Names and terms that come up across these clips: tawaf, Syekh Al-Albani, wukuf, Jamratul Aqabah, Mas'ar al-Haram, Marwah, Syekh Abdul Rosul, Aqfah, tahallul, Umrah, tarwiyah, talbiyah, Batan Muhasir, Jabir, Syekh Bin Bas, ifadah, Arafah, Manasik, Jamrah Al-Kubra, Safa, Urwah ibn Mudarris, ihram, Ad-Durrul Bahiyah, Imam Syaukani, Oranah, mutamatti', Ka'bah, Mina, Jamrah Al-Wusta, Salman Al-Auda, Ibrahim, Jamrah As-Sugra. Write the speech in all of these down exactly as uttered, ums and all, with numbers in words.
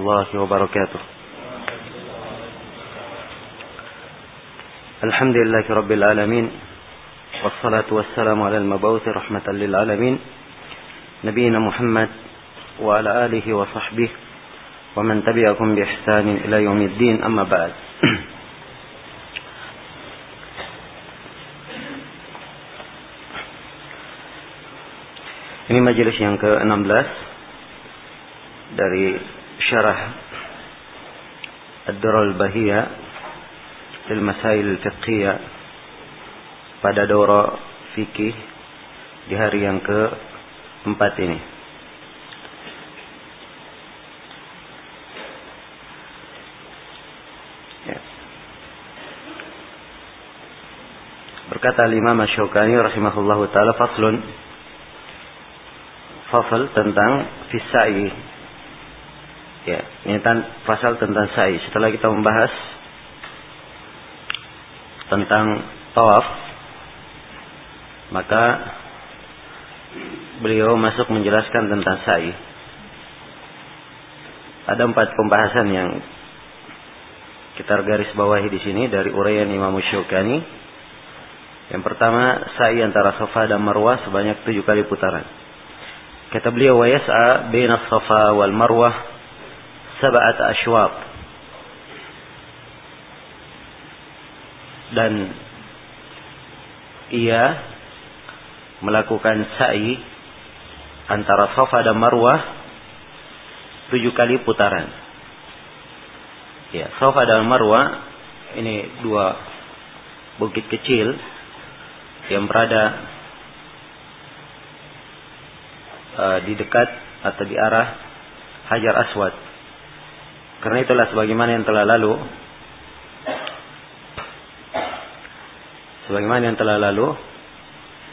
warahmatullahi wabarakatuh. Alhamdulillahi rabbil alamin, wassalatu wassalamu ala al-mab'uth rahmatan lil alamin, nabiyina Muhammad wa ala alihi wa sahbihi wa man tabi'akum bi ihsanin ila yaumiddin, amma ba'd. Ini majlis yang ke enam belas dari syarah Ad-Durrul Bahiyah lil Masail Fiqhiyah pada daurah fikih di hari yang keempat ini. Ya. Berkata Imam Syaukani rahimahullahu taala, faslun, fasal tentang fi sa'i. Ya, ini pasal tentang sa'i. Setelah kita membahas tentang tawaf, maka beliau masuk menjelaskan tentang sa'i. Ada empat pembahasan yang kita garis bawahi di sini dari uraian Imam Syaukani. Yang pertama, sa'i antara Safa dan Marwah sebanyak tujuh kali putaran. Kata beliau, wa yas'a baina as-Safa wal Marwah sab'at ashwaq, dan ia melakukan sa'i antara Safa dan Marwah tujuh kali putaran. Ya, Safa dan Marwah ini dua bukit kecil yang berada uh, di dekat atau di arah Hajar Aswad. Karena itulah sebagaimana yang telah lalu, sebagaimana yang telah lalu,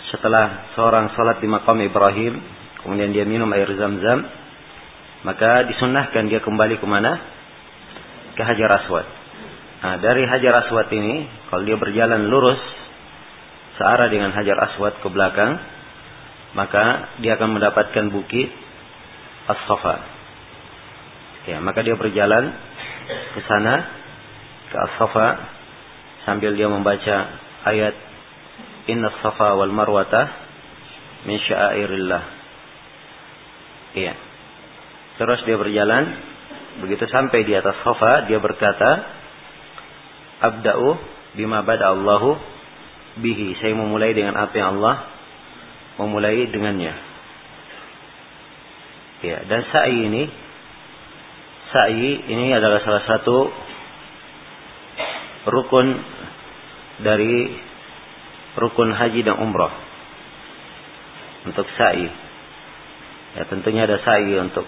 setelah seorang sholat di makam Ibrahim, kemudian dia minum air Zam-zam, maka disunnahkan dia kembali ke mana? Ke Hajar Aswad. Nah, dari Hajar Aswad ini, kalau dia berjalan lurus searah dengan Hajar Aswad ke belakang, maka dia akan mendapatkan bukit As-Safa. Ya, maka dia berjalan ke sana, ke As-Safa, sambil dia membaca ayat Inna as-Safa wal Marwata min sya'airillah. Ya. Terus dia berjalan, begitu sampai di atas Safa, dia berkata, Abda'u bima bada Allahu bihi. Saya memulai dengan apa yang Allah memulai dengannya. Ya, dan sa'i ini Sa'i ini adalah salah satu rukun dari rukun haji dan umrah. Untuk sa'i, ya, tentunya ada sa'i untuk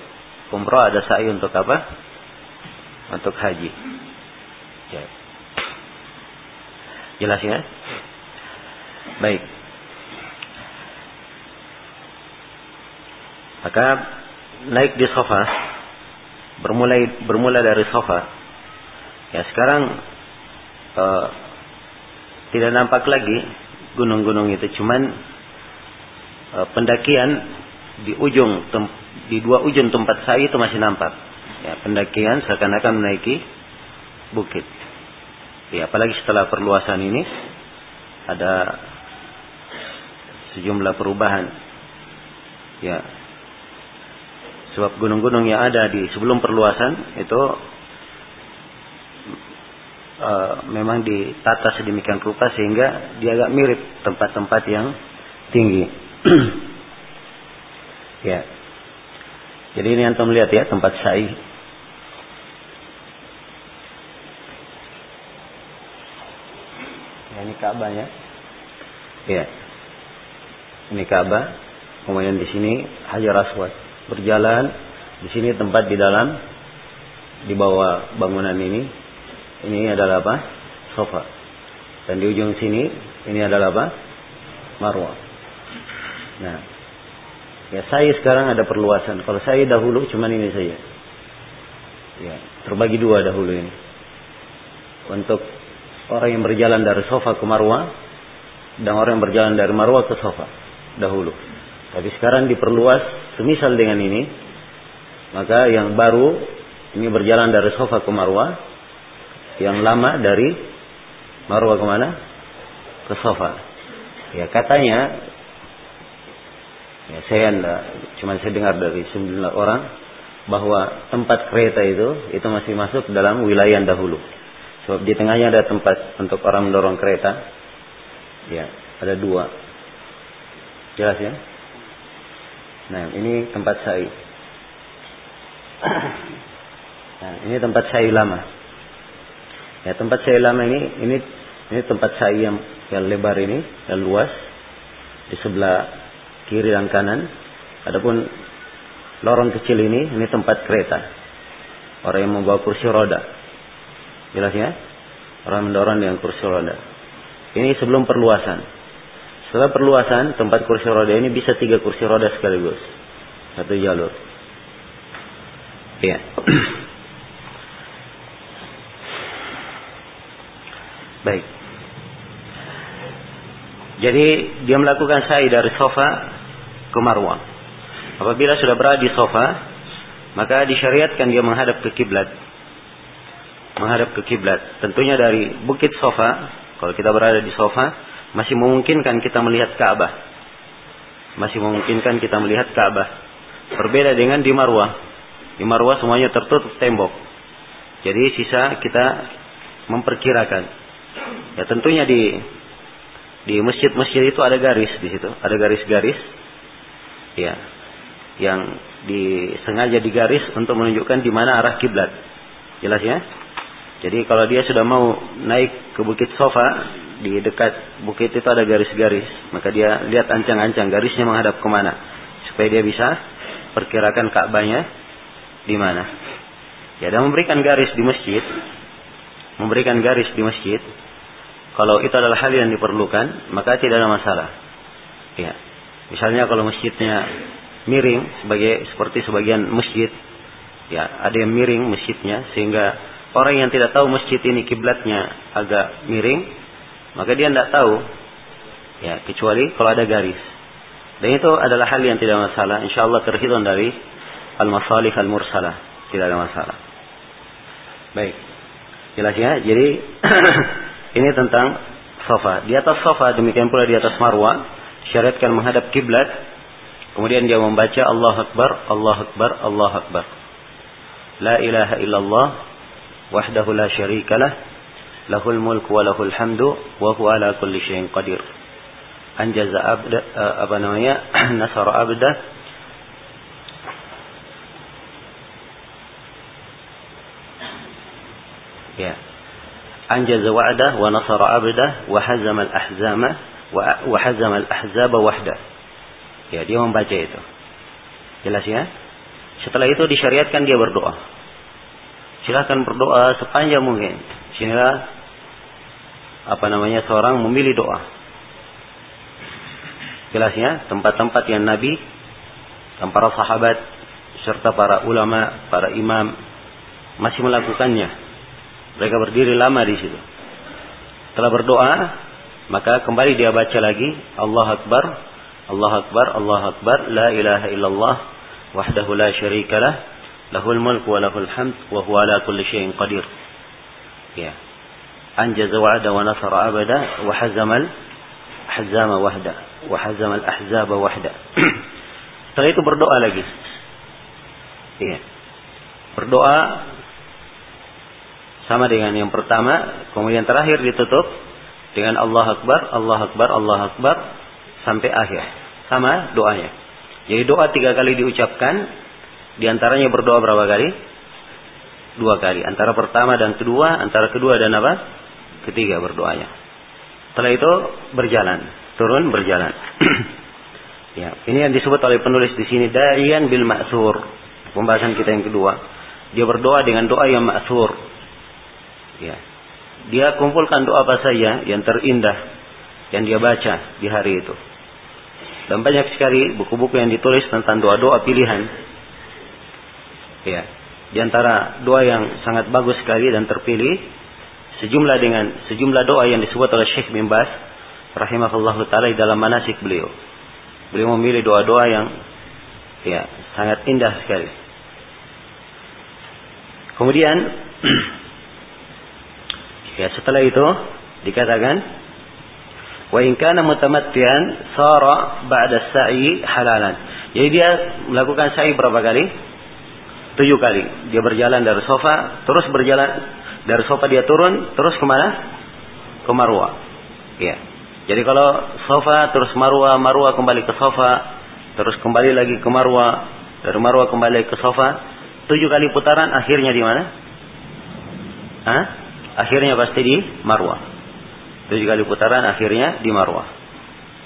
umrah, ada sa'i untuk apa? Untuk haji. Ya. Jelas ya? Baik. Maka naik di Safa, Bermulai bermula dari Safa. Ya, sekarang uh, tidak nampak lagi gunung-gunung itu, cuman uh, pendakian di ujung tem- di dua ujung tempat sa'i itu masih nampak. Ya, pendakian seakan-akan menaiki bukit. Ya, apalagi setelah perluasan ini ada sejumlah perubahan. Ya. Sebab gunung-gunung yang ada di sebelum perluasan itu e, memang ditata sedemikian rupa sehingga dia agak mirip tempat-tempat yang tinggi. Ya. Jadi ini antum lihat ya tempat sa'i. Ya, ini Ka'bah ya. Ya. Ini Ka'bah. Kemudian di sini Hajar Aswad. Berjalan di sini tempat di dalam, di bawah bangunan ini, ini adalah apa? Safa. Dan di ujung sini ini adalah apa? Marwah. Nah, ya saya sekarang ada perluasan. Kalau saya dahulu cuma ini saja. Ya, terbagi dua dahulu ini. Untuk orang yang berjalan dari Safa ke Marwah dan orang yang berjalan dari Marwah ke Safa dahulu. Tapi sekarang diperluas semisal dengan ini, maka yang baru Ini berjalan dari Safa ke Marwah, yang lama dari Marwah ke mana? Ke Safa. Ya katanya, ya saya enggak, cuma saya dengar dari sejumlah orang bahwa tempat kereta itu itu masih masuk dalam wilayah yang dahulu. Sebab di tengahnya ada tempat untuk orang mendorong kereta. Ya, ada dua. Jelas ya? Nah, ini tempat Sa'i. Nah, ini tempat Sa'i lama. Ya, tempat Sa'i lama ini, ini, ini tempat Sa'i yang, yang lebar ini, yang luas, di sebelah kiri dan kanan. Adapun lorong kecil ini, ini tempat kereta. Orang yang membawa kursi roda. Jelas ya? Orang mendorong dengan kursi roda. Ini sebelum perluasan. Setelah perluasan, tempat kursi roda ini bisa tiga kursi roda sekaligus, satu jalur. Ya. Baik. Jadi dia melakukan sa'i dari Safa ke Marwah. Apabila sudah berada di Safa, maka disyariatkan dia menghadap ke kiblat. Menghadap ke kiblat. Tentunya dari bukit Safa, kalau kita berada di Safa, masih memungkinkan kita melihat Ka'bah. Masih memungkinkan kita melihat Ka'bah. Berbeda dengan di Marwah. Di Marwah semuanya tertutup tembok. Jadi sisa kita memperkirakan. Ya tentunya di di masjid-masjid itu ada garis di situ, ada garis-garis. Ya. Yang disengaja digaris untuk menunjukkan di mana arah kiblat. Jelas ya? Jadi kalau dia sudah mau naik ke bukit Safa, di dekat bukit itu ada garis-garis, maka dia lihat ancang-ancang garisnya menghadap kemana, supaya dia bisa perkirakan Ka'bahnya di mana. Ya, dan memberikan garis di masjid. Memberikan garis di masjid, kalau itu adalah hal yang diperlukan, maka tidak ada masalah. Ya. Misalnya kalau masjidnya miring, sebagai seperti sebagian masjid, ya ada yang miring masjidnya sehingga orang yang tidak tahu masjid ini kiblatnya agak miring, maka dia tidak tahu. Ya, kecuali kalau ada garis. Dan itu adalah hal yang tidak masalah. Insyaallah terhitung dari al-masalih al-mursalah, tidak ada masalah. Baik. Jelas ya? Jadi ini tentang Safa. Di atas Safa, demikian pula di atas Marwah, syaratkan menghadap kiblat. Kemudian dia membaca Allahu Akbar, Allahu Akbar, Allahu Akbar. La ilaha illallah wahdahu la syarikalah, lahul mulku wa lahul hamdu wa huwa ala kulli syai'in qadir. Anjaza abda apa namanya? Nasara abda. Ya. Anjaza wa'dah wa nasara abdah wa hazama al-ahzama wa hazama al-ahzaba wahda. Ya, dia membaca itu. Jelas ya? Setelah itu disyariatkan dia berdoa. Silakan berdoa sepanjang mungkin. Sinilah apa namanya seorang memilih doa. Jelas ya? Tempat-tempat yang Nabi dan para sahabat serta para ulama, para imam masih melakukannya. Mereka berdiri lama di situ. Setelah berdoa, maka kembali dia baca lagi Allahu Akbar, Allahu Akbar, Allahu Akbar, la ilaha illallah wahdahu la syarikalah, lahul mulku wa lahul hamd wa huwa ala kulli syai'in qadir. Ya. Anjaza wa'ada wa nasara abada wa hazamal ahzama wahda, wa hazamal ahzaba wahda. Setelah itu berdoa lagi. Ya. Berdoa sama dengan yang pertama, kemudian terakhir ditutup dengan Allah Akbar, Allah Akbar, Allah Akbar sampai akhir. Sama doanya. Jadi doa tiga kali diucapkan, diantaranya berdoa berapa kali? Dua kali. Antara pertama dan kedua, antara kedua dan apa? Ketiga berdoanya. Setelah itu berjalan, turun berjalan. Ya, ini yang disebut oleh penulis di sini da'iyan bil ma'thur. Pembahasan kita yang kedua, dia berdoa dengan doa yang ma'thur. Ya. Dia kumpulkan doa apa saja yang terindah yang dia baca di hari itu. Dan banyak sekali buku-buku yang ditulis tentang doa-doa pilihan. Ya. Di antara doa yang sangat bagus sekali dan terpilih sejumlah dengan sejumlah doa yang disebut oleh Syekh Bin Bas rahimahullahu taala dalam manasik beliau. Beliau memilih doa-doa yang ya sangat indah sekali. Kemudian ya, setelah itu dikatakan wa in kana mutamattian sara ba'da as-sa'i halalan. Jadi dia melakukan sa'i berapa kali? Tujuh kali. Dia berjalan dari Safa, terus berjalan dari Safa dia turun, terus ke mana? Ke Marwah. Ya. Jadi kalau Safa terus Marwah, Marwah kembali ke Safa, terus kembali lagi ke Marwah, dari Marwah kembali ke Safa, tujuh kali putaran, akhirnya di mana? Hah? Akhirnya pasti di Marwah. Tujuh kali putaran akhirnya di Marwah.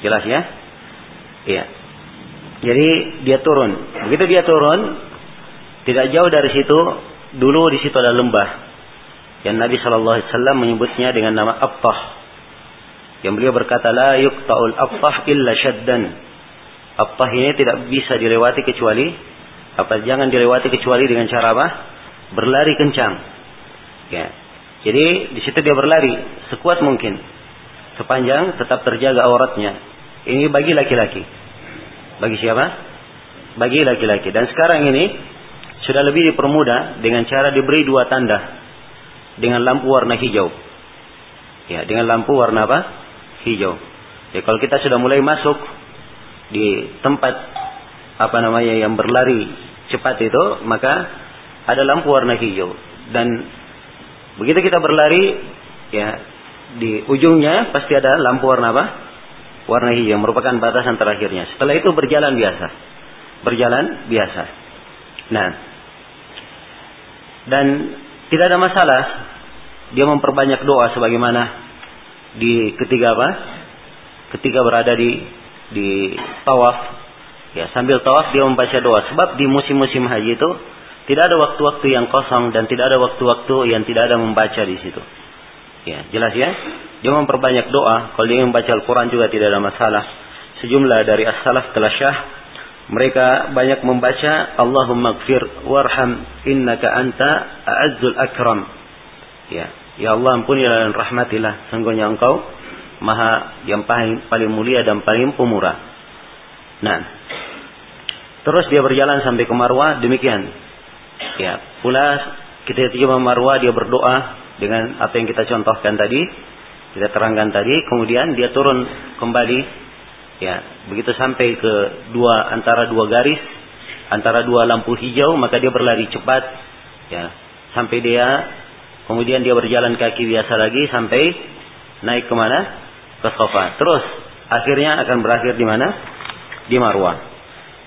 Jelas ya? Iya. Jadi dia turun. Begitu dia turun, tidak jauh dari situ, dulu di situ ada lembah yang Nabi sallallahu alaihi wasallam menyebutnya dengan nama Aqfah. Yang beliau berkata la yuqta'ul Aqfah illa shaddan. Aqfah ini tidak bisa dilewati kecuali apa? Jangan dilewati kecuali dengan cara apa? Berlari kencang. Ya. Jadi di situ dia berlari sekuat mungkin, sepanjang tetap terjaga auratnya. Ini bagi laki-laki. Bagi siapa? Bagi laki-laki. Dan sekarang ini sudah lebih dipermudah dengan cara diberi dua tanda dengan lampu warna hijau. Ya, dengan lampu warna apa? Hijau. Ya, kalau kita sudah mulai masuk di tempat apa namanya yang berlari cepat itu, maka ada lampu warna hijau. Dan begitu kita berlari, ya di ujungnya pasti ada lampu warna apa? Warna hijau, merupakan batasan terakhirnya. Setelah itu berjalan biasa. Berjalan biasa. Nah, dan tidak ada masalah dia memperbanyak doa sebagaimana di ketiga apa? Ketika berada di di tawaf, ya sambil tawaf dia membaca doa. Sebab di musim-musim haji itu tidak ada waktu-waktu yang kosong dan tidak ada waktu-waktu yang tidak ada membaca di situ. Ya, jelas ya? Dia memperbanyak doa. Kalau dia membaca Al-Quran juga tidak ada masalah. Sejumlah dari as-salaf telah syah. Mereka banyak membaca Allahumma gfir warham innaka anta a'azzul akram. Ya, ya Allah ampunilah dan rahmatilah. Sungguhnya engkau maha yang paling, paling mulia dan paling pemurah. Nah, terus dia berjalan sampai ke Marwah. Demikian. Ya, pula ketika tiba Marwah dia berdoa dengan apa yang kita contohkan tadi, kita terangkan tadi, kemudian dia turun kembali. Ya, begitu sampai ke dua antara dua garis, antara dua lampu hijau, maka dia berlari cepat. Ya, sampai dia kemudian dia berjalan kaki biasa lagi sampai naik ke mana? Ke Safa. Terus akhirnya akan berakhir di mana? Di Marwah.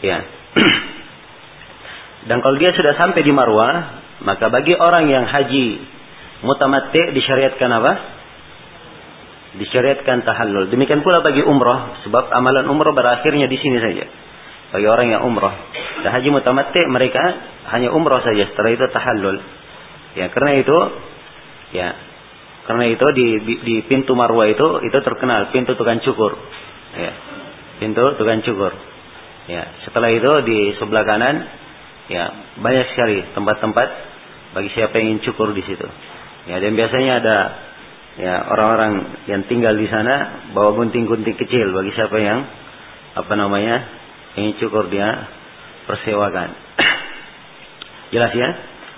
Ya. Dan kalau dia sudah sampai di Marwah, maka bagi orang yang haji mutamatti' disyariatkan apa? Disyariatkan tahallul. Demikian pula bagi umrah, sebab amalan umrah berakhirnya di sini saja. Bagi orang yang umrah, dan haji mutamatti' mereka hanya umrah saja, setelah itu tahallul. Ya, karena itu ya, karena itu di di, di pintu Marwah itu itu terkenal pintu tukang cukur. Ya. Pintu tukang cukur. Ya, setelah itu di sebelah kanan ya, banyak sekali tempat-tempat bagi siapa yang ingin cukur di situ. Ya, dan biasanya ada ya orang-orang yang tinggal di sana bawa gunting-gunting kecil bagi siapa yang apa namanya ingin cukur dia persewakan. Jelas ya?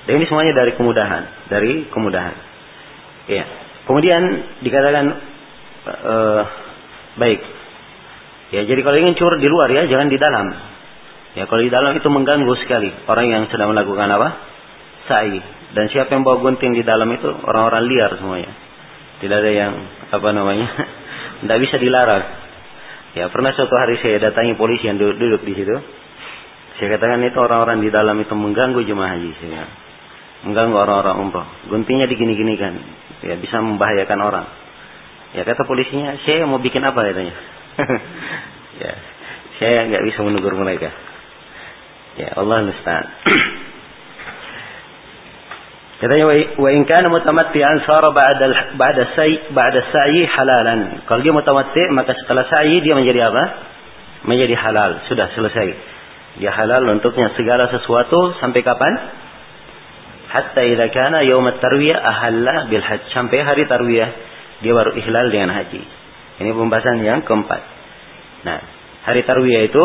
Dan ini semuanya dari kemudahan, dari kemudahan. Ya. Kemudian dikatakan uh, baik. Ya, jadi kalau ingin cukur di luar ya, jangan di dalam. Ya, kalau di dalam itu mengganggu sekali orang yang sedang melakukan apa? Sa'i. Dan siapa yang bawa gunting di dalam itu orang-orang liar semuanya. Tidak ada yang apa namanya? Tidak bisa dilarang. Ya, pernah suatu hari saya datangi polisi yang duduk di situ. Saya katakan itu orang-orang di dalam itu mengganggu jemaah haji saya. Mengganggu orang-orang umrah. Guntingnya digini-ginikan. Ya, bisa membahayakan orang. Ya, kata polisinya, "Saya mau bikin apa?" katanya. Ya. Saya enggak bisa menegur mereka. Ya Allah musta'an. Katanya wa in kana mutamatti'an sara ba'da ba'da sa'i ba'da sa'i halalan. Kalau dia mutamatti' maka setelah sa'i dia menjadi apa? Menjadi halal, sudah selesai. Dia halal untuknya segala sesuatu sampai kapan? Hatta idza kana yaum at-tarwiyah ahalla bil hajj. Sampai hari tarwiyah dia baru ihlal dengan haji. Ini pembahasan yang keempat. Nah, hari tarwiyah itu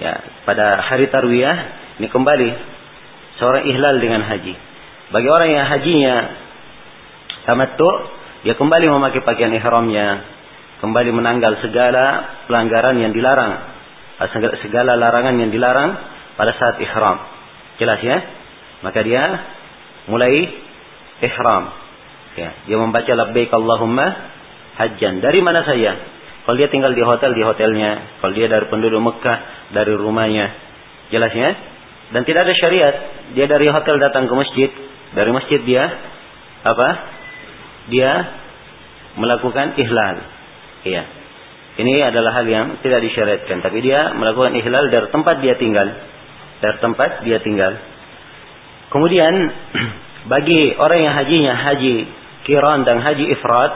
ya, pada hari tarwiyah ini kembali seorang ihlal dengan haji. Bagi orang yang hajinya tamattu', dia kembali memakai pakaian ihramnya, kembali menanggal segala pelanggaran yang dilarang, segala larangan yang dilarang pada saat ihram. Jelas ya? Maka dia mulai ihram. Ya, dia membaca labbaik Allahumma hajjan. Dari mana saja. Kalau dia tinggal di hotel, di hotelnya. Kalau dia dari penduduk Mekah, dari rumahnya. Jelas ya? Dan tidak ada syariat. Dia dari hotel datang ke masjid. Dari masjid dia apa? Dia melakukan ihlal. Iya. Ini adalah hal yang tidak disyariatkan. Tapi dia melakukan ihlal dari tempat dia tinggal. Dari tempat dia tinggal. Kemudian bagi orang yang hajinya haji qiran dan haji ifrad,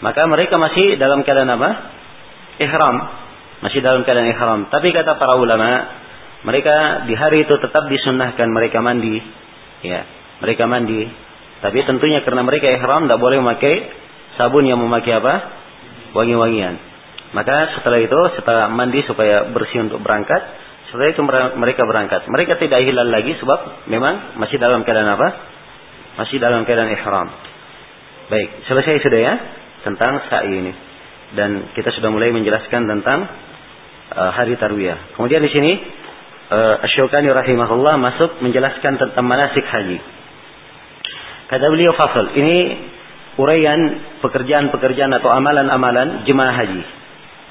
maka mereka masih dalam keadaan apa? Ihram. Masih dalam keadaan ihram. Tapi kata para ulama, mereka di hari itu tetap disunnahkan mereka mandi. Ya, mereka mandi. Tapi tentunya karena mereka ihram tidak boleh memakai sabun yang memakai apa? Wangi-wangian. Maka setelah itu, setelah mandi supaya bersih untuk berangkat, setelah itu mereka berangkat. Mereka tidak hilal lagi sebab memang masih dalam keadaan apa? Masih dalam keadaan ihram. Baik, selesai sudah ya tentang sa'i ini. Dan kita sudah mulai menjelaskan tentang uh, hari tarwiyah. Kemudian di sini Syaukani rahimahullah masuk menjelaskan tentang manasik haji. Kata beliau fasal, ini uraian pekerjaan-pekerjaan atau amalan-amalan jemaah haji.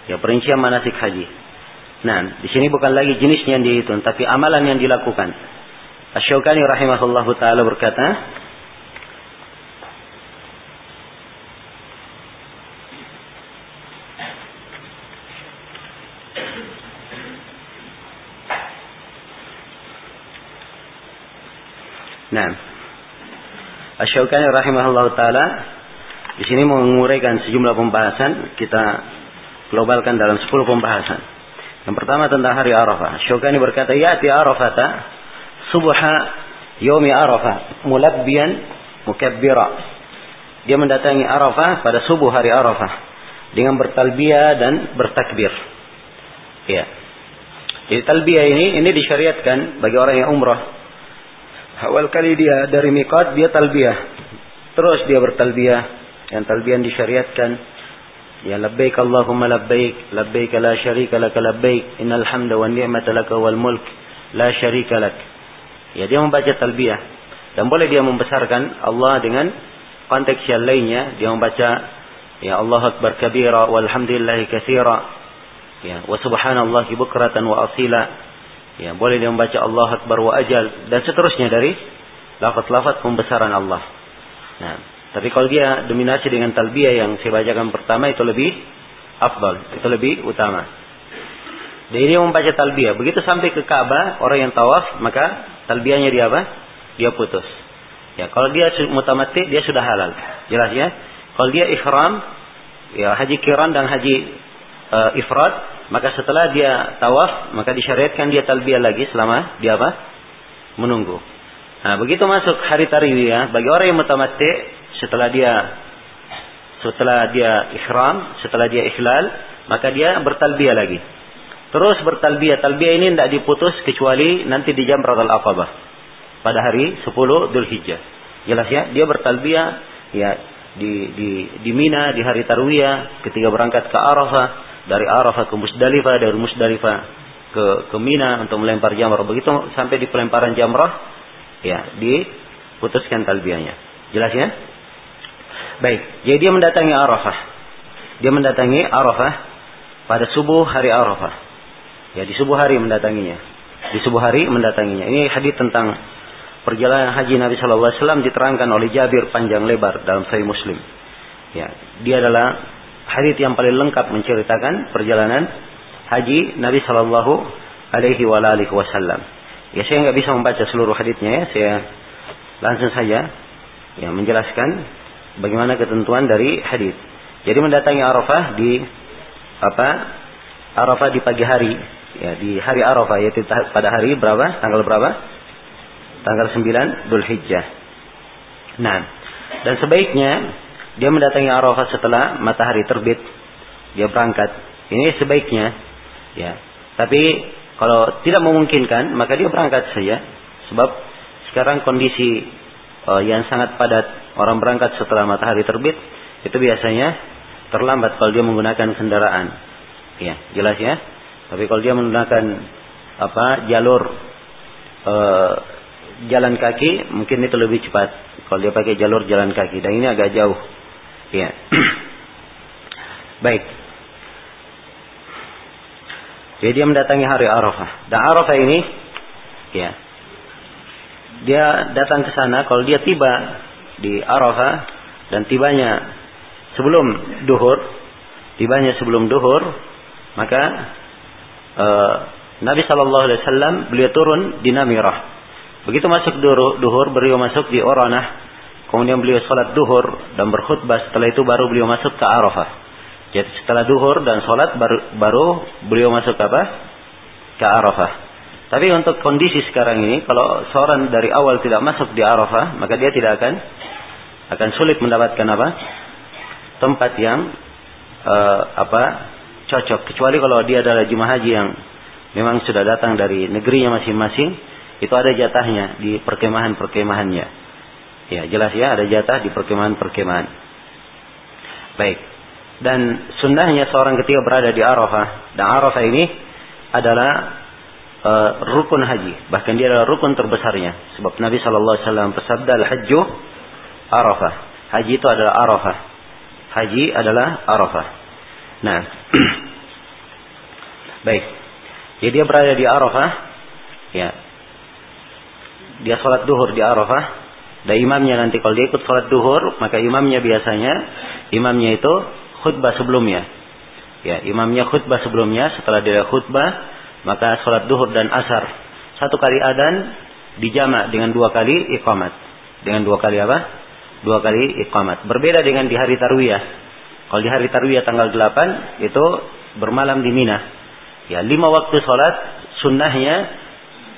Ya, perincian manasik haji. Nah, di sini bukan lagi jenisnya yang dihitung, tapi amalan yang dilakukan. Syaukani rahimahullah taala berkata, Nah, Syaukani rahimahullahu taala di sini menguraikan sejumlah pembahasan, kita globalkan dalam sepuluh pembahasan. Yang pertama tentang hari Arafah. Syaukani berkata, "Ya'ti Arafata subha yaumi Arafah mulabbiyan mukabbira." Dia mendatangi Arafah pada subuh hari Arafah dengan bertalbiyah dan bertakbir. Ya. Jadi talbiyah ini ini disyariatkan bagi orang yang umrah. Awal kali dia dari miqat dia talbiyah. Terus dia bertalbiyah. Yang talbiyah disyariatkan. Ya labbaik Allahumma labbaik. Labbaik la syarika laka labbaik. Innal hamda wa ni'mata laka wal mulk. La syarika lak. Ya, dia membaca talbiyah. Dan boleh dia membesarkan Allah dengan konteks yang lainnya. Dia membaca ya Allah akbar kabira. Walhamdulillahi kathira. Ya, wa subhanallahi bukratan wa asila. Ya, boleh dia membaca Allah Akbar wa ajal dan seterusnya dari lafaz-lafaz pembesaran Allah. Nah, tapi kalau dia dominasi dengan talbiyah yang saya bacakan pertama itu lebih afdal, itu lebih utama. Jadi dia membaca talbiyah, begitu sampai ke Ka'bah orang yang tawaf maka talbiyahnya dia apa? Dia putus. Ya, kalau dia mutamatti dia sudah halal. Jelas ya? Kalau dia ihram, ya haji qiran dan haji uh, ifrad, maka setelah dia tawaf, maka disyariatkan dia talbiyah lagi selama dia apa? Menunggu. Nah, begitu masuk hari tarwiyah, bagi orang yang mutamatthi, setelah dia setelah dia ihram, setelah dia ihlal, maka dia bertalbiyah lagi. Terus bertalbiyah. Talbiyah ini tidak diputus kecuali nanti di Jamratul Aqabah. Pada hari sepuluh Dzulhijjah. Jelas ya? Dia bertalbiyah ya di di di Mina di hari tarwiyah ketika berangkat ke Arafah. Dari Arafah ke Muzdalifah, dari Muzdalifah ke, ke Mina untuk melempar jamrah. Begitu sampai di pelemparan jamrah, ya, diputuskan talbiyahnya. Jelas ya? Baik, jadi dia mendatangi Arafah. Dia mendatangi Arafah pada subuh hari Arafah. Ya, di subuh hari mendatanginya. Di subuh hari mendatanginya. Ini hadis tentang perjalanan haji Nabi sallallahu alaihi wasallam diterangkan oleh Jabir panjang lebar dalam Sahih Muslim. Ya, dia adalah hadis yang paling lengkap menceritakan perjalanan haji Nabi sallallahu alaihi wa alihi wasallam. Ya, saya enggak bisa membaca seluruh hadisnya ya, saya langsung saja ya menjelaskan bagaimana ketentuan dari hadis. Jadi mendatangi Arafah di apa? Arafah di pagi hari, ya di hari Arafah yaitu pada hari berapa? Tanggal berapa? Tanggal sembilan Dzulhijjah. Nah, dan sebaiknya dia mendatangi Arafah setelah matahari terbit. Dia berangkat. Ini sebaiknya. Ya. Tapi kalau tidak memungkinkan, maka dia berangkat saja. Sebab sekarang kondisi uh, yang sangat padat, orang berangkat setelah matahari terbit, itu biasanya terlambat kalau dia menggunakan kendaraan. Ya, jelas ya. Tapi kalau dia menggunakan apa jalur uh, jalan kaki, mungkin itu lebih cepat. Kalau dia pakai jalur jalan kaki, dan ini agak jauh. Ya. Baik. Jadi dia mendatangi hari Arafah. Dan Arafah ini, ya, dia datang ke sana. Kalau dia tiba di Arafah dan tibanya sebelum duhur, tibanya sebelum duhur, maka uh, Nabi Shallallahu Alaihi Wasallam beliau turun di Namirah. Begitu masuk duhur, duhur beliau masuk di Oranah. Kemudian beliau sholat duhur dan berkhutbah. Setelah itu baru beliau masuk ke Arafah. Jadi setelah duhur dan sholat baru, baru beliau masuk apa? Ke Arafah. Tapi untuk kondisi sekarang ini, kalau seorang dari awal tidak masuk di Arafah, maka dia tidak akan akan sulit mendapatkan apa? Tempat yang uh, apa? Cocok. Kecuali kalau dia adalah jemaah haji yang memang sudah datang dari negerinya masing-masing, itu ada jatahnya di perkemahan-perkemahannya. Ya jelas ya, ada jatah di perkemahan-perkemahan. Baik. Dan sunnahnya seorang ketika berada di Arafah. Dan Arafah ini adalah e, rukun haji. Bahkan dia adalah rukun terbesarnya. Sebab Nabi shallallahu alaihi wasallam bersabda, al-hajju Arafah. Haji itu adalah Arafah. Haji adalah Arafah. Nah. Baik. Jadi dia berada di Arafah. Ya. Dia sholat duhur di Arafah. Dan imamnya nanti kalau dia ikut sholat duhur, maka imamnya biasanya, imamnya itu khutbah sebelumnya. Ya, imamnya khutbah sebelumnya, setelah dia khutbah, maka salat duhur dan asar. Satu kali adzan dijamak dengan dua kali iqamat. Dengan dua kali apa? Dua kali iqamat. Berbeda dengan di hari tarwiyah. Kalau di hari tarwiyah tanggal delapan itu bermalam di Mina. Ya, lima waktu salat sunnahnya,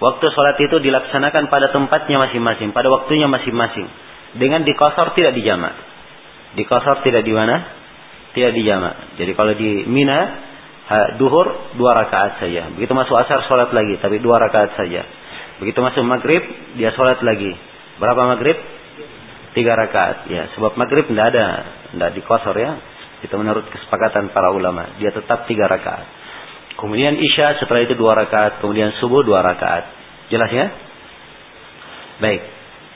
waktu salat itu dilaksanakan pada tempatnya masing-masing, pada waktunya masing-masing. Dengan di qasar tidak dijamak. Di qasar tidak di mana? Tidak dijamak. Jadi kalau di Mina duhur dua rakaat saja. Begitu masuk asar sholat lagi, tapi dua rakaat saja. Begitu masuk maghrib dia sholat lagi. Berapa maghrib? Tiga rakaat. Ya, sebab maghrib tidak ada, tidak dikosor ya. Itu menurut kesepakatan para ulama. Dia tetap tiga rakaat. Kemudian isya setelah itu dua rakaat. Kemudian subuh dua rakaat. Jelas ya? Baik.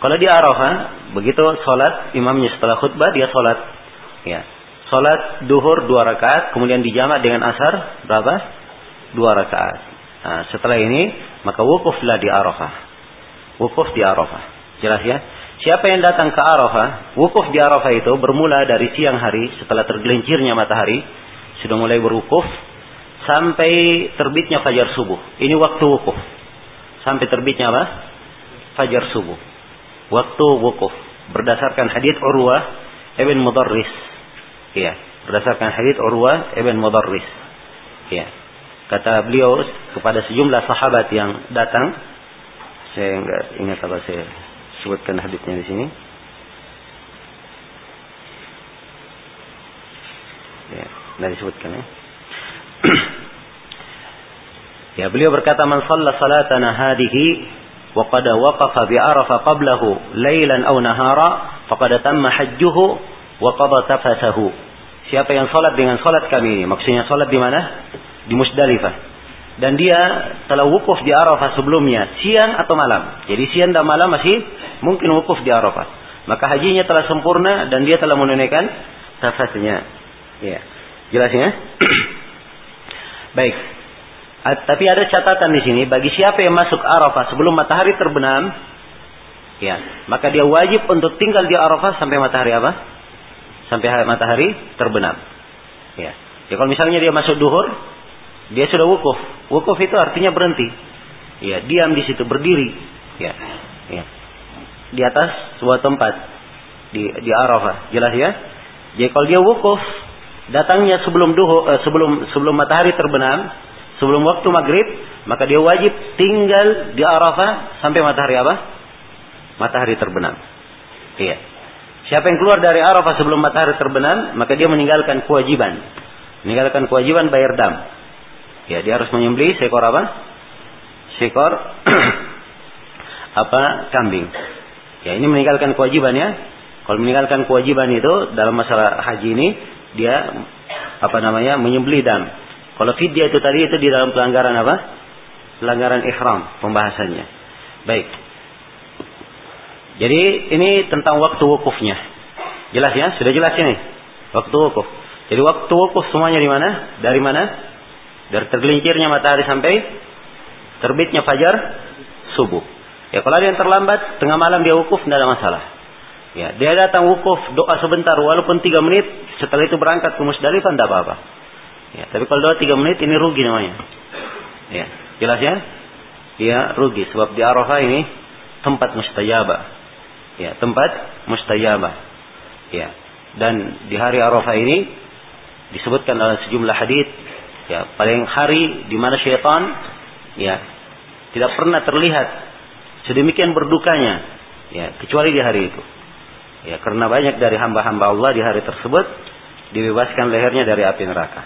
Kalau di Arafah begitu sholat imamnya setelah khutbah dia sholat. Ya. Salat duhur dua rakaat, kemudian dijamak dengan asar berapa? Dua rakaat. Nah, setelah ini maka wukuflah di Arafah. Wukuf di Arafah. Jelas ya? Siapa yang datang ke Arafah, wukuf di Arafah itu bermula dari siang hari setelah tergelincirnya matahari, sudah mulai berwukuf sampai terbitnya fajar subuh. Ini waktu wukuf. Sampai terbitnya apa? Fajar subuh. Waktu wukuf berdasarkan hadis Urwah ibn Mudarris. Ya, berdasarkan hadits Urwah ibn Mudarris. Ya. Kata beliau kepada sejumlah sahabat yang datang, saya enggak ingat apa saya sebutkan haditsnya di sini. Ya, enggak disebutkan ya. Ya, beliau berkata, "Man shalla salatana hadhihi wa qad waqafa bi Arafah qablahu lailan aw nahara, faqad tamma hajjuhu wa qada tafasahu." Siapa yang sholat dengan sholat kami ini, maksudnya sholat di mana? Di Muzdalifah. Dan dia telah wukuf di Arafah sebelumnya, siang atau malam. Jadi siang dan malam masih mungkin wukuf di Arafah. Maka hajinya telah sempurna dan dia telah menunaikan tafasnya. Ya, jelasnya. Baik. Tapi ada catatan di sini bagi siapa yang masuk Arafah sebelum matahari terbenam, ya, maka dia wajib untuk tinggal di Arafah sampai matahari apa? Sampai matahari terbenam. Ya. Ya, kalau misalnya dia masuk duhur, dia sudah wukuf. Wukuf itu artinya berhenti. Ya, diam di situ, berdiri. Ya. Ya. Di atas sebuah tempat di di Arafah. Jelas ya? Jadi kalau dia wukuf, datangnya sebelum duhur, eh, sebelum sebelum matahari terbenam, sebelum waktu maghrib, maka dia wajib tinggal di Arafah sampai matahari apa? Matahari terbenam. Iya. Siapa yang keluar dari Arafah sebelum matahari terbenam, maka dia meninggalkan kewajiban. Meninggalkan kewajiban bayar dam. Ya, dia harus menyembelih seekor apa? Seekor apa? Kambing. Ya, ini meninggalkan kewajiban ya. Kalau meninggalkan kewajiban itu dalam masalah haji ini dia apa namanya menyembelih dam. Kalau fidyah itu tadi itu di dalam pelanggaran apa? Pelanggaran ihram pembahasannya. Baik. Jadi ini tentang waktu wukufnya. Jelas ya? Sudah jelas ini. Waktu wukuf. Jadi waktu wukuf semuanya di mana? Dari mana? Dari tergelincirnya matahari sampai terbitnya fajar subuh. Ya, kalau ada yang terlambat, tengah malam dia wukuf, tidak ada masalah. Ya, dia datang wukuf, doa sebentar, walaupun tiga menit, setelah itu berangkat ke Muzdalifah, tidak apa-apa. Ya, tapi kalau doa tiga menit, ini rugi namanya. Ya, jelas ya? Ya, rugi. Sebab di Arafah ini tempat mustajabah. Ya, tempat mustajabah. Ya, dan di hari Arafah ini disebutkan dalam sejumlah hadis, ya, paling hari di mana syaitan, ya, tidak pernah terlihat sedemikian berdukanya, ya, kecuali di hari itu, ya, karena banyak dari hamba-hamba Allah di hari tersebut dibebaskan lehernya dari api neraka.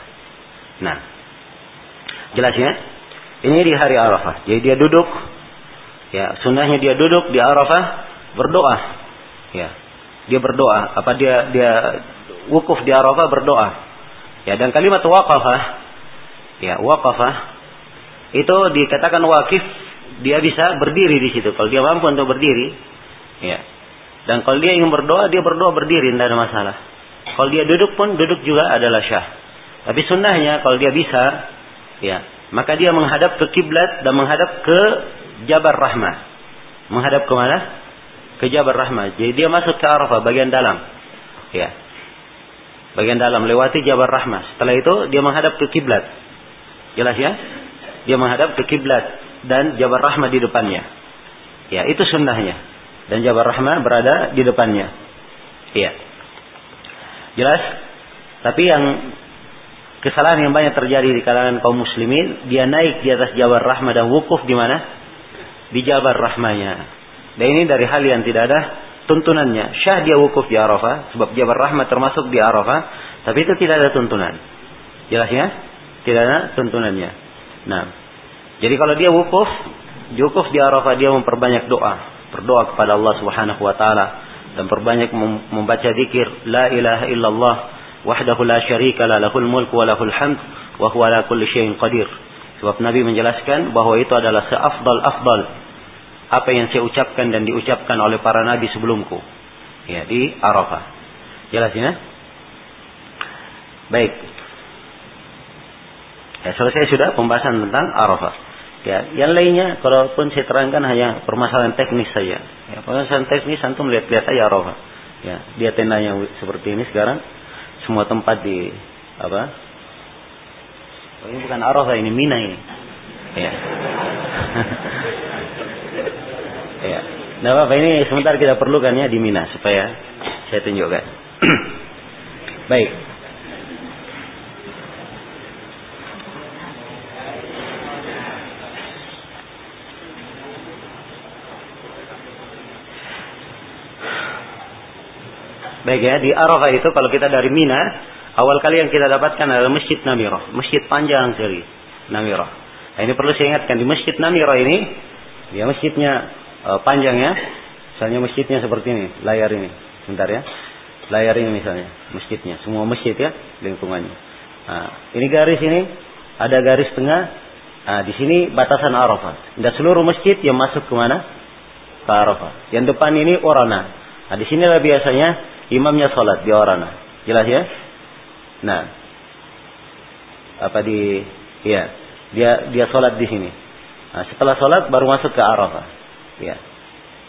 Nah, jelasnya ini di hari Arafah. Jadi dia duduk, ya, sunnahnya dia duduk di Arafah berdoa, ya, dia berdoa. Apa dia dia wukuf di Arafah berdoa, ya, dan kalimat waqafah, ya, waqafah itu dikatakan wakif. Dia bisa berdiri di situ. Kalau dia mampu untuk berdiri, ya. Dan kalau dia ingin berdoa, dia berdoa berdiri, tidak ada masalah. Kalau dia duduk pun duduk juga adalah syah. Tapi sunnahnya kalau dia bisa, ya, maka dia menghadap ke kiblat dan menghadap ke Jabal Rahmah. Menghadap ke mana? Ke Jabal Rahmah. Jadi dia masuk ke Arafah bagian dalam, ya. Bagian dalam lewati Jabal Rahmah. Setelah itu dia menghadap ke kiblat. Jelas ya? Dia menghadap ke kiblat. Dan Jabal Rahmah di depannya. Ya, itu sunnahnya. Dan Jabal Rahmah berada di depannya. Iya. Jelas? Tapi yang kesalahan yang banyak terjadi di kalangan kaum muslimin, dia naik di atas Jabal Rahmah dan wukuf di mana? Di Jabal Rahmahnya. Dan ini dari hal yang tidak ada tuntunannya. Syah dia wukuf di Arafah, sebab Jabal Rahmah termasuk di Arafah, tapi itu tidak ada tuntunan. Jelas ya? Tidak ada tuntunannya. Nah, jadi kalau dia wukuf, wukuf di Arafah dia memperbanyak doa, berdoa kepada Allah Subhanahu wa taala dan perbanyak membaca zikir la ilaha illallah wahdahu la syarika la lahul mulku wa lahul hamd wa huwa ala kulli syai'in qadir. Sebab Nabi menjelaskan bahwa itu adalah seafdal-afdal apa yang saya ucapkan dan diucapkan oleh para nabi sebelumku. Ya, di Arafah. Jelas ya? Baik. Ya, selesai sudah pembahasan tentang Arafah. Ya, yang lainnya, kalaupun saya terangkan hanya permasalahan teknis saja. Ya, permasalahan teknis, antum lihat-lihat aja Arafah. Ya, dia tendanya seperti ini sekarang. Semua tempat di apa? Oh, ini bukan Arafah, ini Mina ini. Ya. Ya. Nah, apa ini sebentar kita perlukannya di Mina supaya saya tunjukkan. Baik. Baik ya, di Arafah itu kalau kita dari Mina, awal kali yang kita dapatkan adalah Masjid Namirah. Masjid panjang sekali, Namirah. Nah, ini perlu saya ingatkan, di Masjid Namirah ini, ya, masjidnya uh, panjang ya. Misalnya masjidnya seperti ini, layar ini. Sebentar ya. Layar ini misalnya, masjidnya. Semua masjid ya, lingkungannya. Nah, ini garis ini, ada garis tengah. Nah, di sini batasan Arafah. Dan seluruh masjid yang masuk ke mana? Ke Arafah. Yang depan ini Oranah. Nah, di sinilah biasanya imamnya sholat di Oranah. Jelas ya? Nah, apa di, ya, dia dia sholat di sini. Nah, setelah sholat baru masuk ke Arafah. Ya,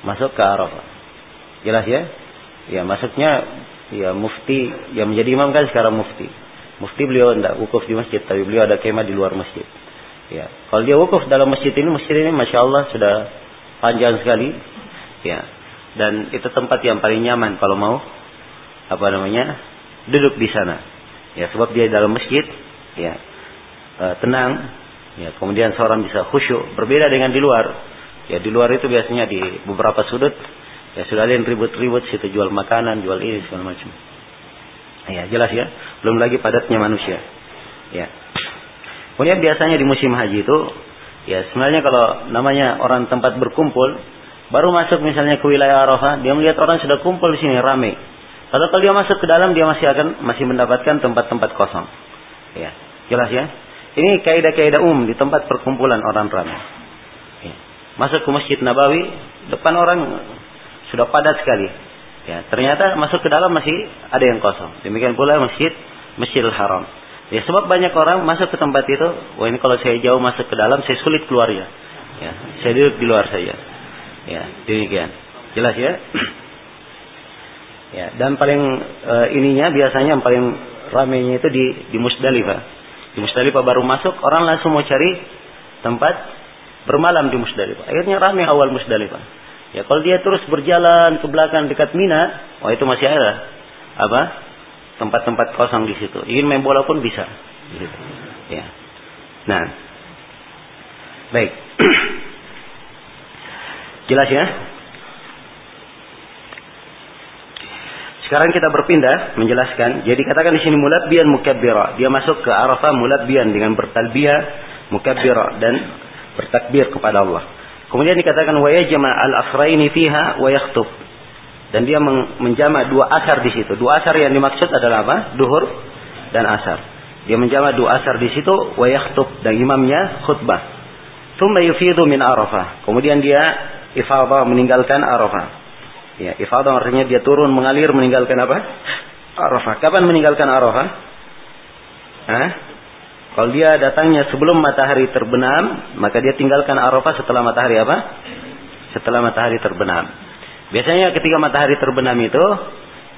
masuk ke Arafah. Jelas ya? Ya, masuknya ya mufti, ya menjadi imam kan sekarang mufti. Mufti beliau tidak wukuf di masjid, tapi beliau ada kemah di luar masjid. Ya, kalau dia wukuf dalam masjid ini, masjid ini masya Allah sudah panjang sekali. Ya, dan itu tempat yang paling nyaman kalau mau apa namanya duduk di sana, ya, sebab dia dalam masjid, ya, e, tenang, ya, kemudian seorang bisa khusyuk. Berbeda dengan di luar, ya, di luar itu biasanya di beberapa sudut, ya, sudah ada yang ribut-ribut situ jual makanan, jual ini segala macam, ya, jelas ya, belum lagi padatnya manusia, ya. Kemudian biasanya di musim haji itu, ya, sebenarnya kalau namanya orang tempat berkumpul Baru masuk misalnya ke wilayah Arafah, dia melihat orang sudah kumpul di sini ramai. Lalu kalau dia masuk ke dalam, dia masih akan masih mendapatkan tempat-tempat kosong. Ya, jelas ya. Ini kaidah-kaidah umum di tempat perkumpulan orang ramai. Ya. Masuk ke Masjid Nabawi, depan orang sudah padat sekali. Ya, ternyata masuk ke dalam masih ada yang kosong. Demikian pula Masjid Masjid Al-Haram. Ya, sebab banyak orang masuk ke tempat itu, wah ini kalau saya jauh masuk ke dalam, saya sulit keluarnya. Ya, saya duduk di luar saja. Ya, demikian. Jelas ya? Ya, dan paling e, ininya biasanya yang paling ramainya itu di di Muzdalifah. Di Muzdalifah baru masuk, orang langsung mau cari tempat bermalam di Muzdalifah. Akhirnya ramai awal Muzdalifah. Ya, kalau dia terus berjalan ke belakang dekat Mina, wah itu masih ada apa? Tempat-tempat kosong di situ. Ingin main bola pun bisa. Gitu. Ya. Nah. Baik. Jelas ya? Sekarang kita berpindah menjelaskan. Jadi katakan di sini mulabbiyan mukabbira. Dia masuk ke Arafah mulabbiyan dengan bertalbiyah, mukabbira dan bertakbir kepada Allah. Kemudian dikatakan wa yajma' al-akhraini fiha wa yakhtub. Dan dia menjama dua asar di situ. Dua asar yang dimaksud adalah apa? Duhur dan asar. Dia menjama dua asar di situ wa yakhtub dan imamnya khutbah. Tsumma yufidu min Arafah. Kemudian dia ifadah meninggalkan Arafah. Ya, ifadah artinya dia turun mengalir meninggalkan apa? Arafah. Kapan meninggalkan Arafah? Hah? Kalau dia datangnya sebelum matahari terbenam, maka dia tinggalkan Arafah setelah matahari apa? Setelah matahari terbenam. Biasanya ketika matahari terbenam itu,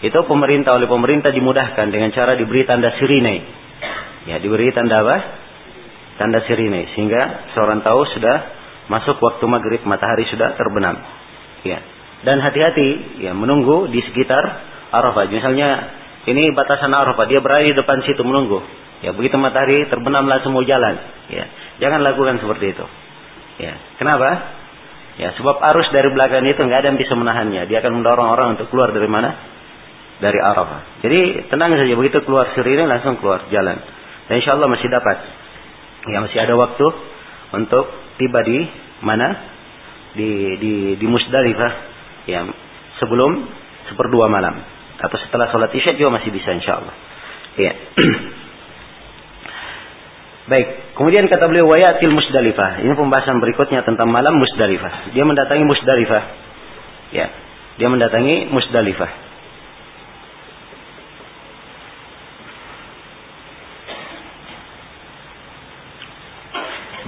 itu pemerintah oleh pemerintah dimudahkan dengan cara diberi tanda sirine. Ya, diberi tanda apa? Tanda sirine sehingga seorang tahu sudah masuk waktu maghrib, matahari sudah terbenam. Ya. Dan hati-hati ya menunggu di sekitar Arafah. Misalnya ini batasan Arafah, dia berada di depan situ menunggu. Ya, begitu matahari terbenam langsung mau jalan. Ya. Jangan lakukan seperti itu. Ya. Kenapa? Ya, sebab arus dari belakang itu nggak ada yang bisa menahannya. Dia akan mendorong orang untuk keluar dari mana? Dari Arafah. Jadi tenang saja, begitu keluar sirine langsung keluar jalan. Dan insya Allah masih dapat. Ya, masih ada waktu untuk tiba di mana di di di Muzdalifah ya sebelum seperdua malam atau setelah sholat isya juga masih bisa insyaallah. Ya. Baik, kemudian kata beliau wayatil Muzdalifah. Ini pembahasan berikutnya tentang malam Muzdalifah. Dia mendatangi Muzdalifah. Ya, dia mendatangi Muzdalifah.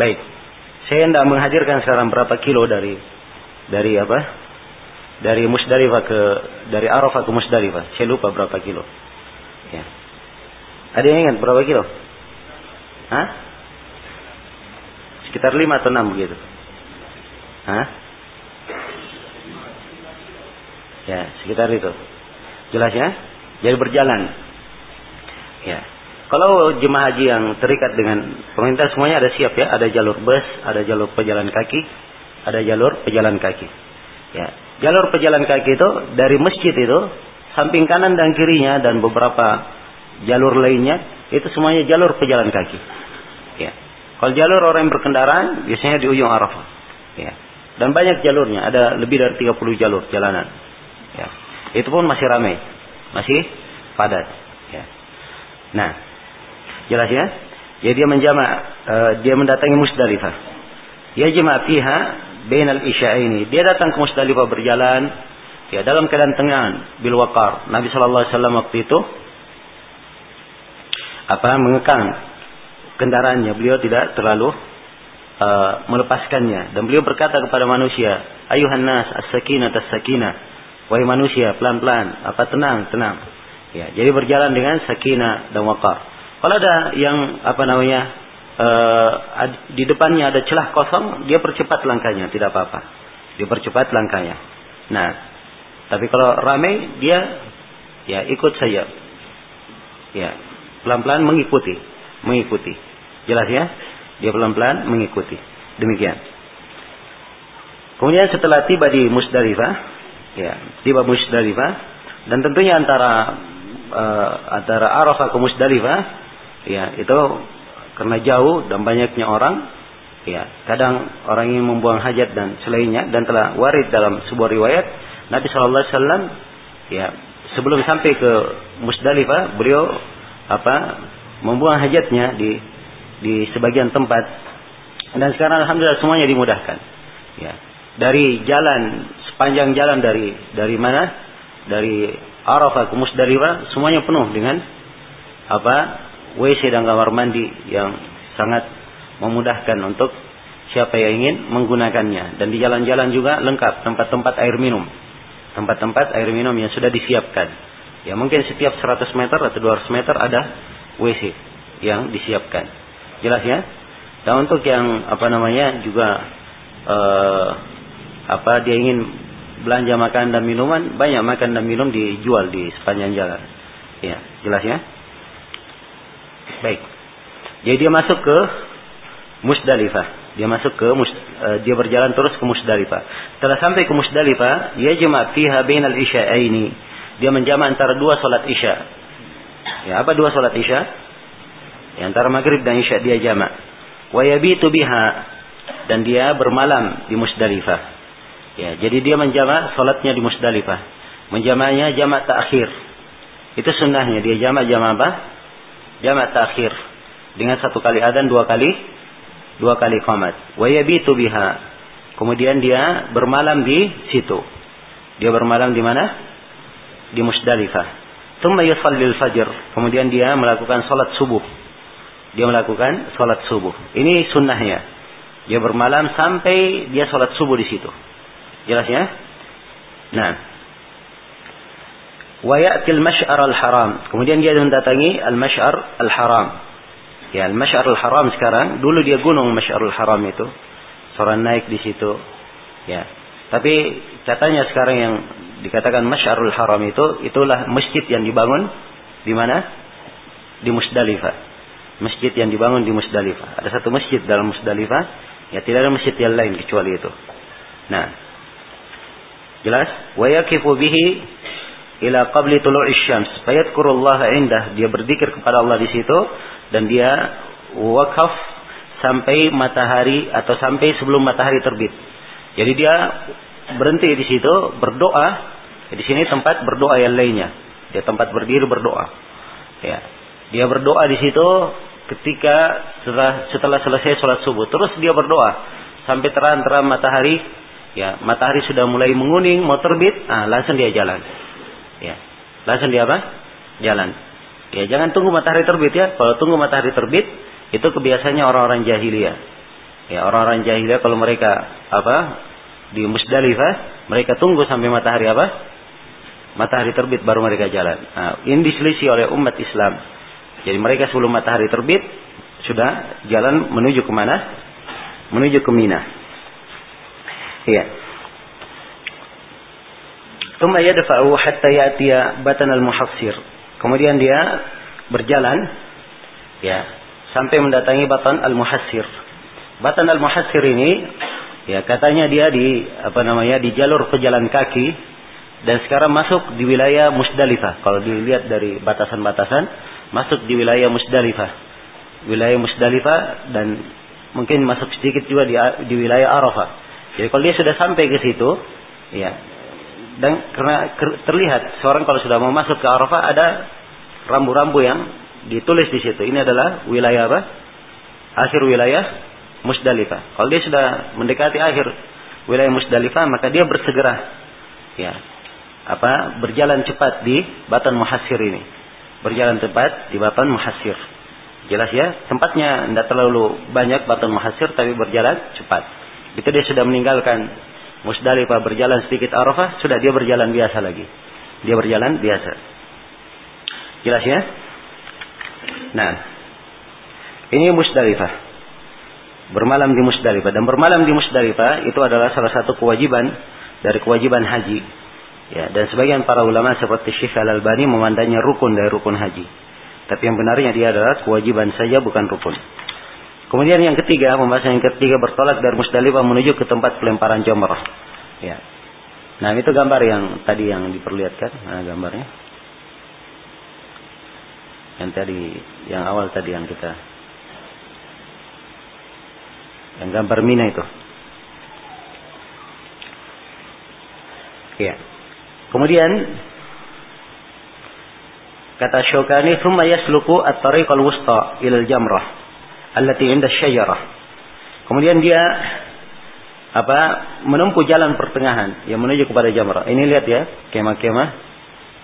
Baik. Saya tidak menghadirkan sekarang berapa kilo dari dari apa? Dari Muzdalifah ke dari Arafah ke Muzdalifah. Saya lupa berapa kilo. Ya. Ada yang ingat berapa kilo? Hah? Sekitar lima atau enam begitu. Hah? Ya, sekitar itu. Jelas ya? Jadi berjalan. Ya. Kalau jemaah haji yang terikat dengan pemerintah semuanya ada siap ya, ada jalur bus, ada jalur pejalan kaki, ada jalur pejalan kaki. Ya, jalur pejalan kaki itu dari masjid itu samping kanan dan kirinya dan beberapa jalur lainnya itu semuanya jalur pejalan kaki. Ya. Kalau jalur orang yang berkendaraan biasanya di ujung Arafah. Ya. Dan banyak jalurnya, ada lebih dari tiga puluh jalur jalanan. Ya. Itu pun masih ramai, masih padat. Ya. Nah. Jelas ya? Jadi dia menjama, uh, dia mendatangi Muzdalifah. Ya jama fiha bainal isya'aini. Dia datang ke Muzdalifah berjalan ya dalam keadaan tenang bil waqar. Nabi sallallahu alaihi wasallam waktu itu apa mengekang kendaraannya. Beliau tidak terlalu uh, melepaskannya dan beliau berkata kepada manusia, "Ayuhan nas, as-sakinah as-sakinah." Wahai manusia, pelan-pelan, apa tenang, tenang. Ya, jadi berjalan dengan sakinah dan waqar. Kalau ada yang apa namanya uh, di depannya ada celah kosong, dia percepat langkahnya, tidak apa-apa. Dia percepat langkahnya. Nah, tapi kalau ramai dia ya ikut saja. Ya, pelan-pelan mengikuti, mengikuti. Jelas ya? Dia pelan-pelan mengikuti. Demikian. Kemudian setelah tiba di Muzdalifah, ya, tiba Muzdalifah dan tentunya antara uh, antara Arafah ke Muzdalifah ya, itu karena jauh dan banyaknya orang Ya, kadang orang yang membuang hajat dan selainnya, dan telah warid dalam sebuah riwayat Nabi sallallahu alaihi wasallam, ya, sebelum sampai ke Muzdalifah beliau apa membuang hajatnya di di sebagian tempat, dan sekarang alhamdulillah semuanya dimudahkan. Ya, dari jalan sepanjang jalan dari dari mana? Dari Arafah ke Muzdalifah semuanya penuh dengan apa? W C dan kamar mandi yang sangat memudahkan untuk siapa yang ingin menggunakannya. Dan di jalan-jalan juga lengkap tempat-tempat air minum, tempat-tempat air minum yang sudah disiapkan. Ya, mungkin setiap seratus meter atau dua ratus meter ada W C yang disiapkan. Jelas ya? Dan untuk yang apa namanya juga eh, apa dia ingin belanja makan dan minuman, banyak makan dan minum dijual di sepanjang jalan. Ya, jelas ya? Baik. Jadi dia masuk ke Muzdalifah. Dia masuk ke dia berjalan terus ke Muzdalifah. Setelah sampai ke Muzdalifah, ia jama' fiha bainal isya'aini. Dia menjama' antara dua salat Isya. Ya, apa dua salat Isya? Ya, antara Maghrib dan Isya dia jama'. Wa yabitu biha, dan dia bermalam di Muzdalifah. Ya, jadi dia menjama' salatnya di Muzdalifah. Menjama'nya jama' ta'khir. Itu sunnahnya, dia jama' jama' apa? Jama' ta'khir. Dengan satu kali adzan, dua kali Dua kali qamat. Wa yabitu biha. Kemudian dia bermalam di situ. Dia bermalam di mana? Di Muzdalifah. Tsumma yusalli al-fajr. Kemudian dia melakukan salat subuh. Dia melakukan salat subuh. Ini sunnahnya. Dia bermalam sampai dia salat subuh di situ. Jelas ya? Nah. Wa ya'ti al-Mas'ar al-Haram. Kemudian dia mendatangi al-Mas'ar al-Haram. Ya, Mas'ar al-Haram sekarang, dulu dia gunung Mas'ar al-Haram itu. Seorang naik di situ. Ya. Tapi katanya sekarang yang dikatakan Mas'ar al-Haram itu, itulah masjid yang dibangun di mana? Di Muzdalifah. Masjid yang dibangun di Muzdalifah. Ada satu masjid dalam Muzdalifah, ya tidak ada masjid yang lain kecuali itu. Nah. Jelas? Wa yaqifu bihi ila qabli tulu'is syams fa yadhkurullaha indah. Dia berzikir kepada Allah di situ. Dan dia wakaf sampai matahari atau sampai sebelum matahari terbit. Jadi dia berhenti di situ berdoa. Di sini tempat berdoa yang lainnya. Dia tempat berdiri berdoa. Ya. Dia berdoa di situ ketika setelah, setelah selesai sholat subuh. Terus dia berdoa sampai terang-terang matahari. Ya, matahari sudah mulai menguning, mau terbit. Ah, langsung dia jalan. Ya, langsung dia apa? Jalan. Ya, jangan tunggu matahari terbit ya. Kalau tunggu matahari terbit, itu kebiasaannya orang-orang jahiliyah. Ya, orang-orang jahiliyah kalau mereka apa di Muzdalifah, mereka tunggu sampai matahari apa? Matahari terbit baru mereka jalan. Nah, ini diselisih oleh umat Islam. Jadi mereka sebelum matahari terbit sudah jalan menuju ke mana? Menuju ke Mina. Iya. Tsumma yadfa'u hatta ya'tiya Batan Muhasir. Kemudian dia berjalan ya sampai mendatangi Batan al-Muhasir. Batan al-Muhasir ini ya katanya dia di apa namanya di jalur pejalan kaki, dan sekarang masuk di wilayah Muzdalifah. Kalau dilihat dari batasan-batasan masuk di wilayah Muzdalifah. Wilayah Muzdalifah dan mungkin masuk sedikit juga di, di wilayah Arafah. Jadi kalau dia sudah sampai ke situ ya, dan karena terlihat seorang kalau sudah mau masuk ke Arafah ada rambu-rambu yang ditulis di situ. Ini adalah wilayah apa? Akhir wilayah Muzdalifah. Kalau dia sudah mendekati akhir wilayah Muzdalifah, maka dia bersegera ya. Apa? Berjalan cepat di Batan Muhasir ini. Berjalan cepat di Batan Muhasir. Jelas ya? Tempatnya tidak terlalu banyak Batan Muhasir, tapi berjalan cepat. Itu dia sudah meninggalkan Muzdalifah, berjalan sedikit Arafah, sudah dia berjalan biasa lagi. Dia berjalan biasa. Jelas ya? Nah. Ini Muzdalifah. Bermalam di Muzdalifah. Dan bermalam di Muzdalifah itu adalah salah satu kewajiban dari kewajiban haji. Ya, dan sebagian para ulama seperti Syekh Al-Albani memandangnya rukun dari rukun haji. Tapi yang benarnya dia adalah kewajiban saja, bukan rukun. Kemudian yang ketiga, pembahasan yang ketiga bertolak dari Muzdalifah menuju ke tempat pelemparan jamrah. Ya. Nah, itu gambar yang tadi yang diperlihatkan, nah, gambarnya. Yang tadi, yang awal tadi yang kita Dan gambar Mina itu. Ya. Kemudian kata Syaukani, "Tsumma yasluku at-tariq al-wusta ila al-jamrah allati 'inda asy-syajarah." Kemudian dia apa? menempuh jalan pertengahan yang menuju kepada Jamrah. Ini lihat ya, kemah-kemah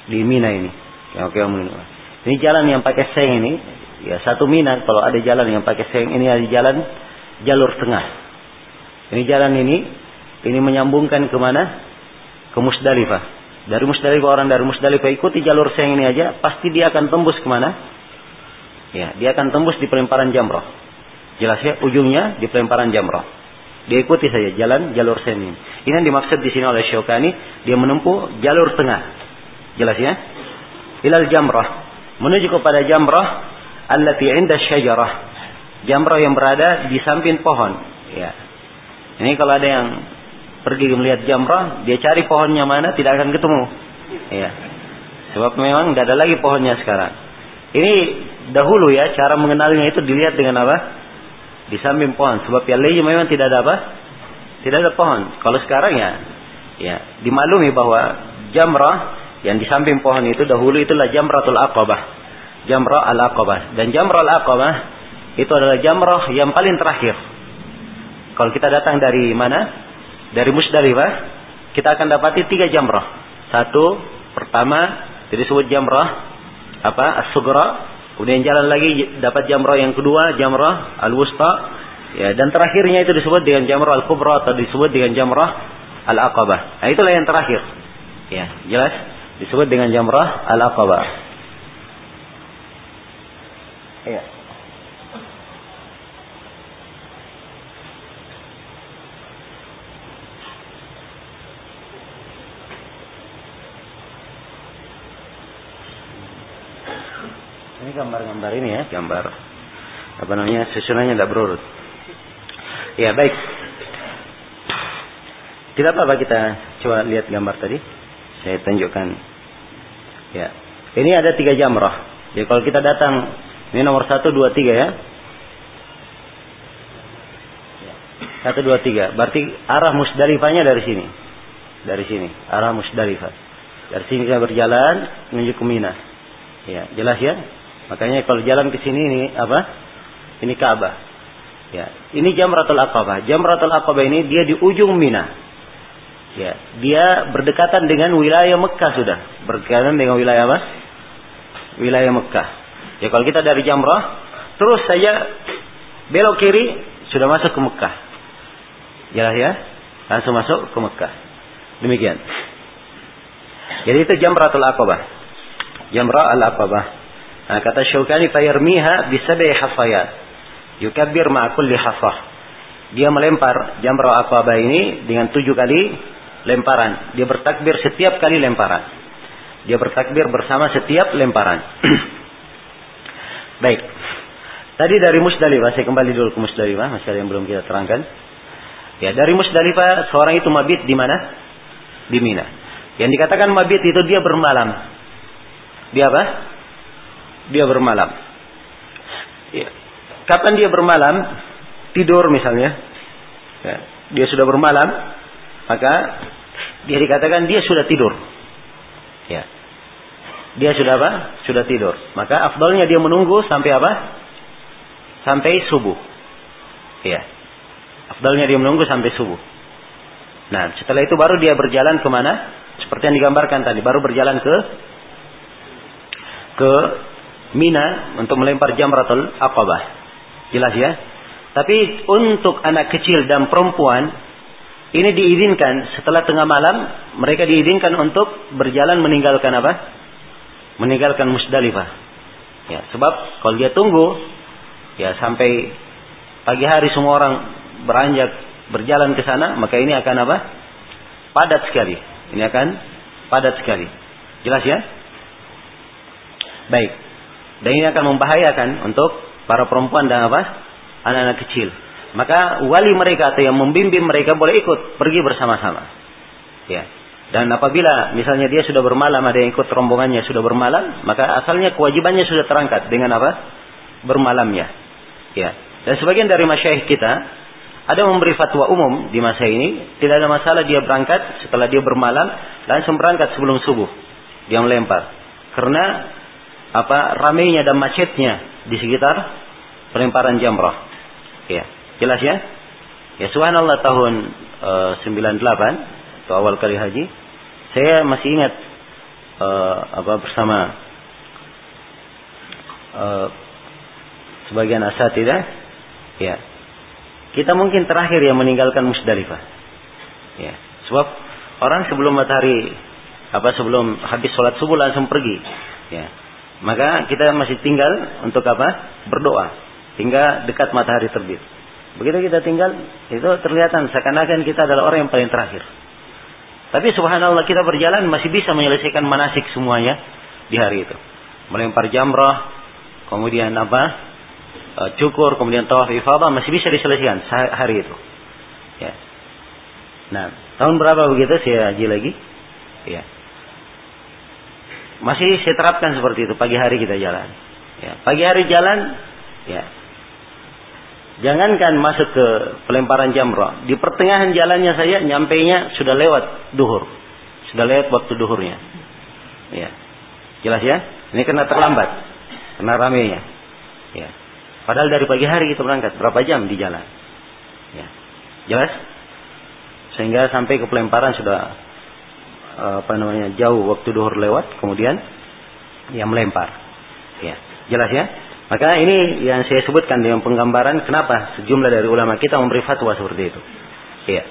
di Mina ini. Kemah-kemah Mina. Ini jalan yang pakai seng ini, ya satu Mina kalau ada jalan yang pakai seng, ini ada jalan jalur tengah. Ini jalan ini ini menyambungkan ke mana? Ke Muzdalifah. Dari Muzdalifah, orang dari Muzdalifah ikuti jalur seng ini aja, pasti dia akan tembus kemana? Ya, dia akan tembus di pelemparan Jamrah. Jelas ya, ujungnya di pelemparan Jamrah. Dia ikuti saja jalan jalur seng ini. Ini yang dimaksud di sini oleh Syaukani, dia menempuh jalur tengah. Jelas ya? Ilal Jamrah, menuju kepada Jamrah allati 'inda syajarah. Jamrah yang berada di samping pohon. Ya. Ini kalau ada yang pergi melihat Jamrah, dia cari pohonnya mana, tidak akan ketemu. Ya. Sebab memang tidak ada lagi pohonnya sekarang. Ini dahulu ya, cara mengenalnya itu dilihat dengan apa? Di samping pohon. Sebab yang lainnya memang tidak ada apa? Tidak ada pohon. Kalau sekarang ya, ya dimaklumi bahwa Jamrah yang di samping pohon itu dahulu itulah Jamratul Aqabah. Jamrah Al-Aqabah. Dan Jamrah Al-Aqabah itu adalah jamrah yang paling terakhir. Kalau kita datang dari mana? Dari Muzdalifah, kita akan dapati tiga jamrah. Satu, pertama, jadi disebut jamrah apa? As-Sugra. Kemudian jalan lagi dapat jamrah yang kedua, jamrah Al-Wusta. Ya, dan terakhirnya itu disebut dengan jamrah Al-Kubra atau disebut dengan jamrah Al-Aqabah. Nah, itulah yang terakhir. Ya, jelas? Disebut dengan jamrah Al-Aqabah. Ya. Gambar-gambar ini ya, gambar apa namanya, susunannya tidak berurut. Ya baik. Tidak apa-apa kita coba lihat gambar tadi. Saya tunjukkan. Ya, ini ada tiga jamrah. Jadi kalau kita datang, ini nomor satu, dua, tiga ya. Satu, dua, tiga. Berarti arah Muzdalifahnya dari sini, dari sini, arah Muzdalifah. Dari sini kita berjalan menuju ke Mina. Ya, jelas ya. Makanya kalau jalan ke sini ini apa? Ini Ka'bah. Ya, ini Jamratul Aqabah. Jamratul Aqabah ini dia di ujung Mina. Ya, dia berdekatan dengan wilayah Mekkah sudah. Berdekatan dengan wilayah apa? Wilayah Mekkah. Ya, kalau kita dari Jamrah terus saja belok kiri sudah masuk ke Mekkah. Jelas ya? Langsung masuk ke Mekkah. Demikian. Jadi itu Jamratul Aqabah. Jamrah Al-Aqabah. Nah, kata Syaukani, fayarmiha bisab'i hafayat yukabbir ma'a kulli hafah. Dia melempar Jamrah Aqabah ini dengan tujuh kali lemparan. Dia bertakbir setiap kali lemparan. Dia bertakbir bersama setiap lemparan. Baik. Tadi dari Muzdalifah, saya kembali dulu ke Muzdalifah, masih ada yang belum kita terangkan. Ya, dari Muzdalifah seorang itu mabit di mana? Di Mina. Yang dikatakan mabit itu dia bermalam. Dia apa? Dia bermalam. Ya. Kapan dia bermalam? Tidur misalnya. Ya. Dia sudah bermalam, maka dia dikatakan dia sudah tidur. Ya. Dia sudah apa? Sudah tidur. Maka afdalnya dia menunggu sampai apa? Sampai subuh. Ya. Afdalnya dia menunggu sampai subuh. Nah, setelah itu baru dia berjalan kemana? Seperti yang digambarkan tadi, baru berjalan ke ke Mina untuk melempar Jamratul Aqabah. Jelas ya? Tapi untuk anak kecil dan perempuan, ini diizinkan setelah tengah malam, mereka diizinkan untuk berjalan meninggalkan apa? Meninggalkan Muzdalifah. Ya, sebab kalau dia tunggu, ya sampai pagi hari semua orang beranjak berjalan ke sana, maka ini akan apa? Padat sekali. Ini akan padat sekali. Jelas ya? Baik. Dan ini akan membahayakan untuk para perempuan dan apa? Anak-anak kecil. Maka wali mereka atau yang membimbing mereka boleh ikut pergi bersama-sama. Ya. Dan apabila misalnya dia sudah bermalam, ada yang ikut rombongannya sudah bermalam, maka asalnya kewajibannya sudah terangkat dengan apa? Bermalamnya. Ya. Dan sebagian dari masyayikh kita Ada memberi fatwa umum di masa ini, tidak ada masalah dia berangkat setelah dia bermalam, langsung berangkat sebelum subuh. Dia melempar. Karena apa ramainya dan macetnya di sekitar pelemparan jamrah. Ya, jelas ya? Ya subhanallah, tahun sembilan puluh delapan atau awal kali haji, saya masih ingat e, apa bersama e, sebagian asatidah, ya. Kita mungkin terakhir yang meninggalkan Muzdalifah. Ya, sebab orang sebelum matahari apa sebelum habis sholat subuh langsung pergi. Ya. Maka kita masih tinggal untuk apa? Berdoa. Tinggal dekat matahari terbit. Begitu kita tinggal, itu terlihatan seakan-akan kita adalah orang yang paling terakhir. Tapi subhanallah, kita berjalan masih bisa menyelesaikan manasik semuanya di hari itu. Melempar jamrah, kemudian apa? Cukur, kemudian tawaf ifadah, masih bisa diselesaikan hari itu. Ya. Nah, tahun berapa begitu saya haji lagi? Ya. Masih saya terapkan seperti itu, pagi hari kita jalan. Ya, pagi hari jalan, ya. Jangankan masuk ke pelemparan jamrah, di pertengahan jalannya saya nyampainya sudah lewat duhur. Sudah lewat waktu duhurnya. Ya. Jelas ya? Ini kena terlambat. Kena ramainya. Ya. Padahal dari pagi hari kita berangkat, berapa jam di jalan. Ya. Jelas? Sehingga sampai ke pelemparan sudah apa namanya? Jauh waktu duhur lewat, kemudian ya melempar. Ya. Jelas ya? Maka ini yang saya sebutkan dengan penggambaran kenapa sejumlah dari ulama kita memberi fatwa seperti itu. Iya.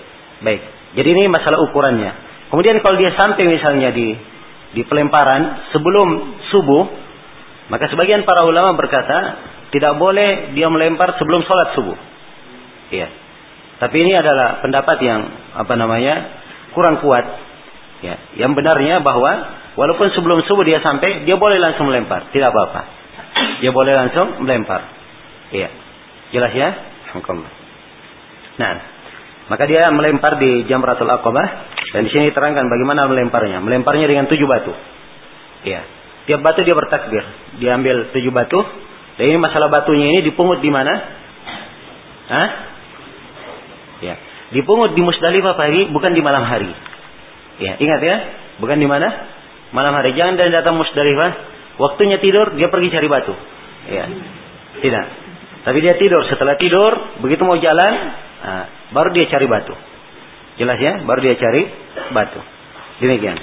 Baik. Jadi ini masalah ukurannya. Kemudian kalau dia sampai misalnya di di pelemparan sebelum subuh, maka sebagian para ulama berkata tidak boleh dia melempar sebelum sholat subuh. Iya. Tapi ini adalah pendapat yang apa namanya? kurang kuat. Ya. Yang benarnya bahwa walaupun sebelum subuh dia sampai, dia boleh langsung melempar, tidak apa-apa. Dia boleh langsung melempar. Iya. Jelas ya? Alhamdulillah. Nah, maka dia melempar di Jamratul Aqabah, dan di sini diterangkan bagaimana melemparnya. Melemparnya dengan tujuh batu. Iya. Tiap batu dia bertakbir. Dia ambil tujuh batu. Dan ini masalah batunya ini dipungut di mana? Hah? Iya. Dipungut di Muzdalifah pagi, bukan di malam hari. Iya, ingat ya, bukan di mana? Malam hari. Jangan dari datang Muzdalifah waktunya tidur, dia pergi cari batu. Ya. Tidak. Tapi dia tidur. Setelah tidur, begitu mau jalan, nah, baru dia cari batu. Jelas ya? Baru dia cari batu. Demikian.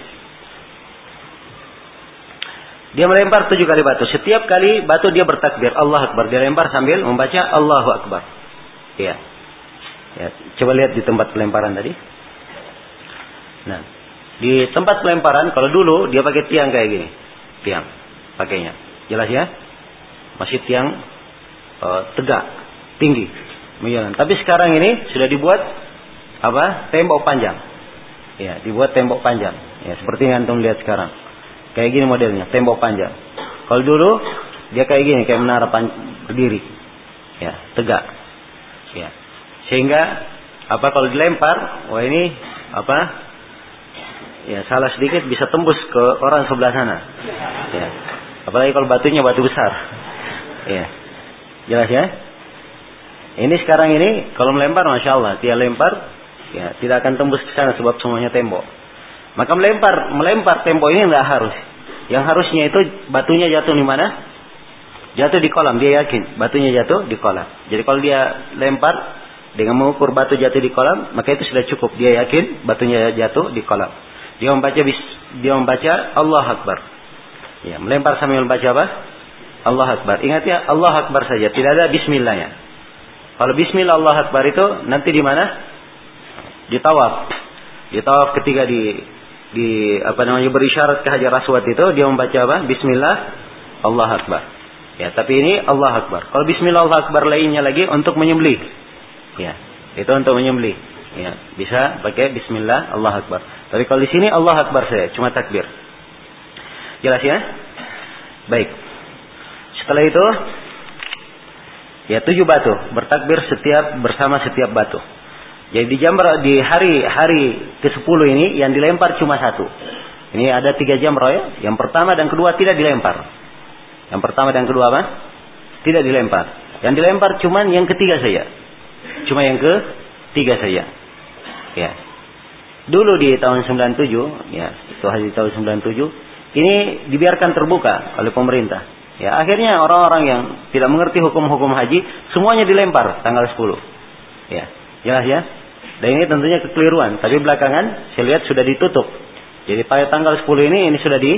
Dia melempar tujuh kali batu. Setiap kali batu dia bertakbir. Allah Akbar. Dia lempar sambil membaca Allahu Akbar. Ya. Ya. Coba lihat di tempat pelemparan tadi. Nah. Di tempat pelemparan, kalau dulu dia pakai tiang kayak gini. Tiang. Pakainya. Jelas ya? Masjid yang e, tegak, tinggi, menjalan. Tapi sekarang ini sudah dibuat apa? Tembok panjang. Ya, dibuat tembok panjang. Ya, seperti yang antum lihat sekarang. Kayak gini modelnya, tembok panjang. Kalau dulu dia kayak gini, kayak menara berdiri. Ya, tegak. Ya. Sehingga apa kalau dilempar, wah ini apa? Ya, salah sedikit bisa tembus ke orang sebelah sana. Ya. Apalagi kalau batunya batu besar. Ya. Jelas ya? Ini sekarang ini kalau melempar Masya Allah. Dia lempar ya, tidak akan tembus ke sana sebab semuanya tembok. Maka melempar melempar tembok ini tidak harus. Yang harusnya itu batunya jatuh di mana? Jatuh di kolam. Dia yakin batunya jatuh di kolam. Jadi kalau dia lempar dengan mengukur batu jatuh di kolam, maka itu sudah cukup. Dia yakin batunya jatuh di kolam. Dia membaca dia membaca Allah Akbar. Ya, melempar sambil baca apa? Allah Akbar. Ingat ya, Allah Akbar saja, tidak ada bismillahnya. Kalau bismillah Allah Akbar itu nanti di mana? Di tawaf. Di tawaf ketika di di apa namanya berisyarat ke Hajar Aswad itu dia membaca apa? Bismillah Allah Akbar. Ya, tapi ini Allah Akbar. Kalau bismillah Allah Akbar lainnya lagi untuk menyembelih. Ya, itu untuk menyembelih. Ya, bisa pakai bismillah Allah Akbar. Tapi kalau di sini Allah Akbar saja, cuma takbir. Jelas ya? Baik. Setelah itu ya tujuh batu bertakbir setiap bersama setiap batu. Jadi di jamrah di hari-hari kesepuluh ini yang dilempar cuma satu. Ini ada tiga jamrah ya. Yang pertama dan kedua tidak dilempar. Yang pertama dan kedua apa? Tidak dilempar. Yang dilempar cuma yang ketiga saja. Cuma yang ke Tiga saja. Ya. Dulu di tahun sembilan puluh tujuh, ya, itu haji tahun sembilan puluh tujuh, ini dibiarkan terbuka oleh pemerintah. Ya, akhirnya orang-orang yang tidak mengerti hukum-hukum haji semuanya dilempar tanggal sepuluh. Ya, jelas ya. Dan ini tentunya kekeliruan, tapi belakangan saya lihat sudah ditutup. Jadi pada tanggal sepuluh ini ini sudah di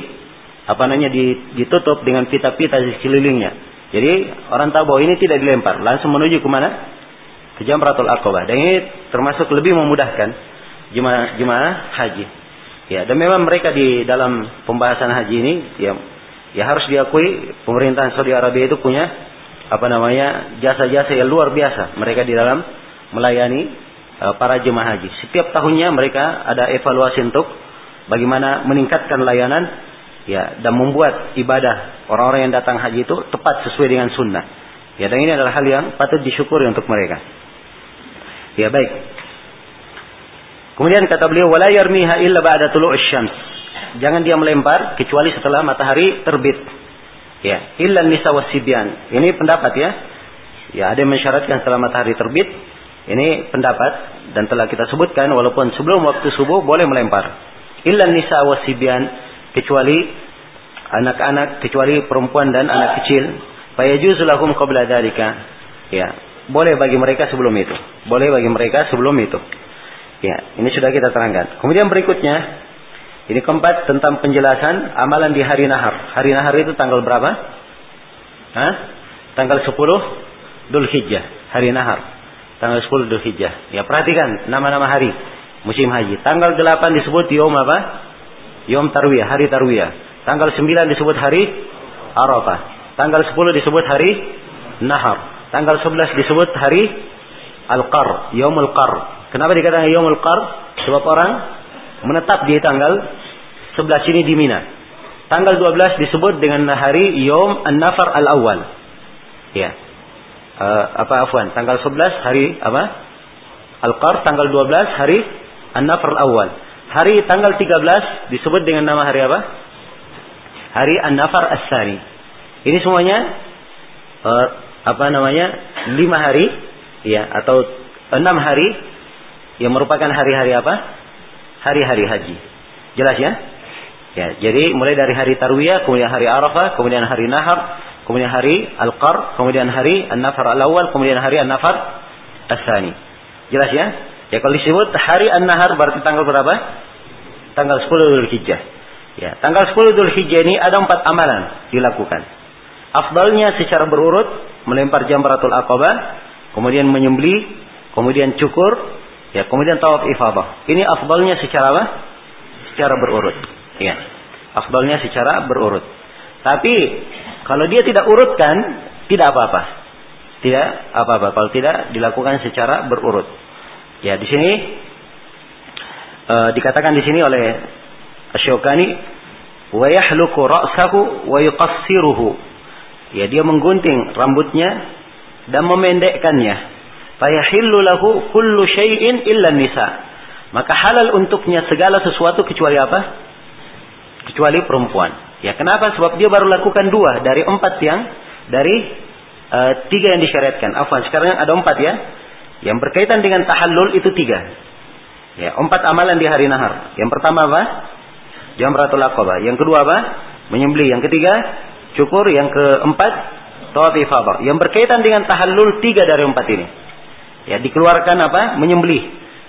apa namanya ditutup dengan pita-pita di sekelilingnya. Jadi orang tahu bahwa ini tidak dilempar, langsung menuju ke mana? Ke Jamratul Aqabah. Dan ini termasuk lebih memudahkan Jemaah, jemaah haji. Ya, dan memang mereka di dalam pembahasan haji ini ya, ya harus diakui pemerintahan Saudi Arabia itu punya apa namanya jasa-jasa yang luar biasa mereka di dalam melayani uh, para jemaah haji. Setiap tahunnya mereka ada evaluasi untuk bagaimana meningkatkan layanan ya dan membuat ibadah orang-orang yang datang haji itu tepat sesuai dengan sunnah. Ya, dan ini adalah hal yang patut disyukuri untuk mereka. Ya, baik. Kemudian kata beliau, wala yarmiha illa ba'da tulu'is syams. Jangan dia melempar kecuali setelah matahari terbit. Ya, illa nisa wasibyan. Ini pendapat ya. Ya, ada yang mensyaratkan setelah matahari terbit. Ini pendapat dan telah kita sebutkan walaupun sebelum waktu subuh boleh melempar. Illa nisa wasibyan, kecuali anak-anak, kecuali perempuan dan anak kecil. Fayajuzu lahum qabla dzalika. Ya, boleh bagi mereka sebelum itu. Boleh bagi mereka sebelum itu. Ya, ini sudah kita terangkan. Kemudian berikutnya, ini keempat tentang penjelasan amalan di hari nahar. Hari nahar itu tanggal berapa? Hah? Tanggal sepuluh Dzulhijjah, hari nahar. Tanggal sepuluh Dzulhijjah. Ya, perhatikan nama-nama hari musim haji. Tanggal delapan disebut Yom apa? Yom Tarwiyah, hari Tarwiyah. Tanggal sembilan disebut hari Arafah. Tanggal sepuluh disebut hari nahar. Tanggal sebelas disebut hari Al-Qar, Yaumul Qar. Kenapa dikatakan Yaumul Qar? Sebab orang menetap di tanggal sebelas ini di Mina. Tanggal dua belas disebut dengan hari Yaum An-Nafar Al-Awwal. Ya. Uh, apa afwan? Tanggal sebelas hari apa? Al-Qar, tanggal dua belas hari An-Nafar Al-Awwal. Hari tanggal tiga belas disebut dengan nama hari apa? Hari An-Nafar As-Sani. Ini semuanya uh, apa namanya? lima hari ya atau enam hari yang merupakan hari-hari apa? Hari-hari haji. Jelas ya? Ya, jadi mulai dari hari Tarwiyah, kemudian hari Arafah, kemudian hari Nahar, kemudian hari Al-Qar, kemudian hari An-Nafar Al-Awwal, kemudian hari An-Nafar As-Sani. Jelas ya? Ya, kalau disebut hari An-Nahar berarti tanggal berapa? Tanggal sepuluh Dzulhijjah. Ya, tanggal sepuluh Dzulhijjah ini ada empat amalan dilakukan. Afdalnya secara berurut melempar Jamratul Aqabah, kemudian menyembelih, kemudian cukur, ya, kemudian tawaf ifadah. Ini afdalnya secara apa? Secara berurut. Ya. Afdalnya secara berurut. Tapi kalau dia tidak urutkan, tidak apa-apa. Tidak apa-apa kalau tidak dilakukan secara berurut. Ya, di sini e, dikatakan di sini oleh Syaukani, "Wa yahluku ra'sahu wa yuqassiruhu." Ya, dia menggunting rambutnya dan memendekkannya. Fayahillu lahu kullu syai'in illa nisa. Maka halal untuknya segala sesuatu kecuali apa? Kecuali perempuan. Ya, kenapa? Sebab dia baru lakukan dua dari empat yang dari uh, tiga yang disyariatkan. Afwan, sekarang ada empat ya. Yang berkaitan dengan tahallul itu tiga. Ya, empat amalan di hari nahar. Yang pertama apa? Jamratul Aqabah. Yang kedua apa? Menyembelih. Yang ketiga cukur. Yang keempat tawaf ifadah. Yang berkaitan dengan tahallul tiga dari empat ini. Ya, dikeluarkan apa? Menyembelih.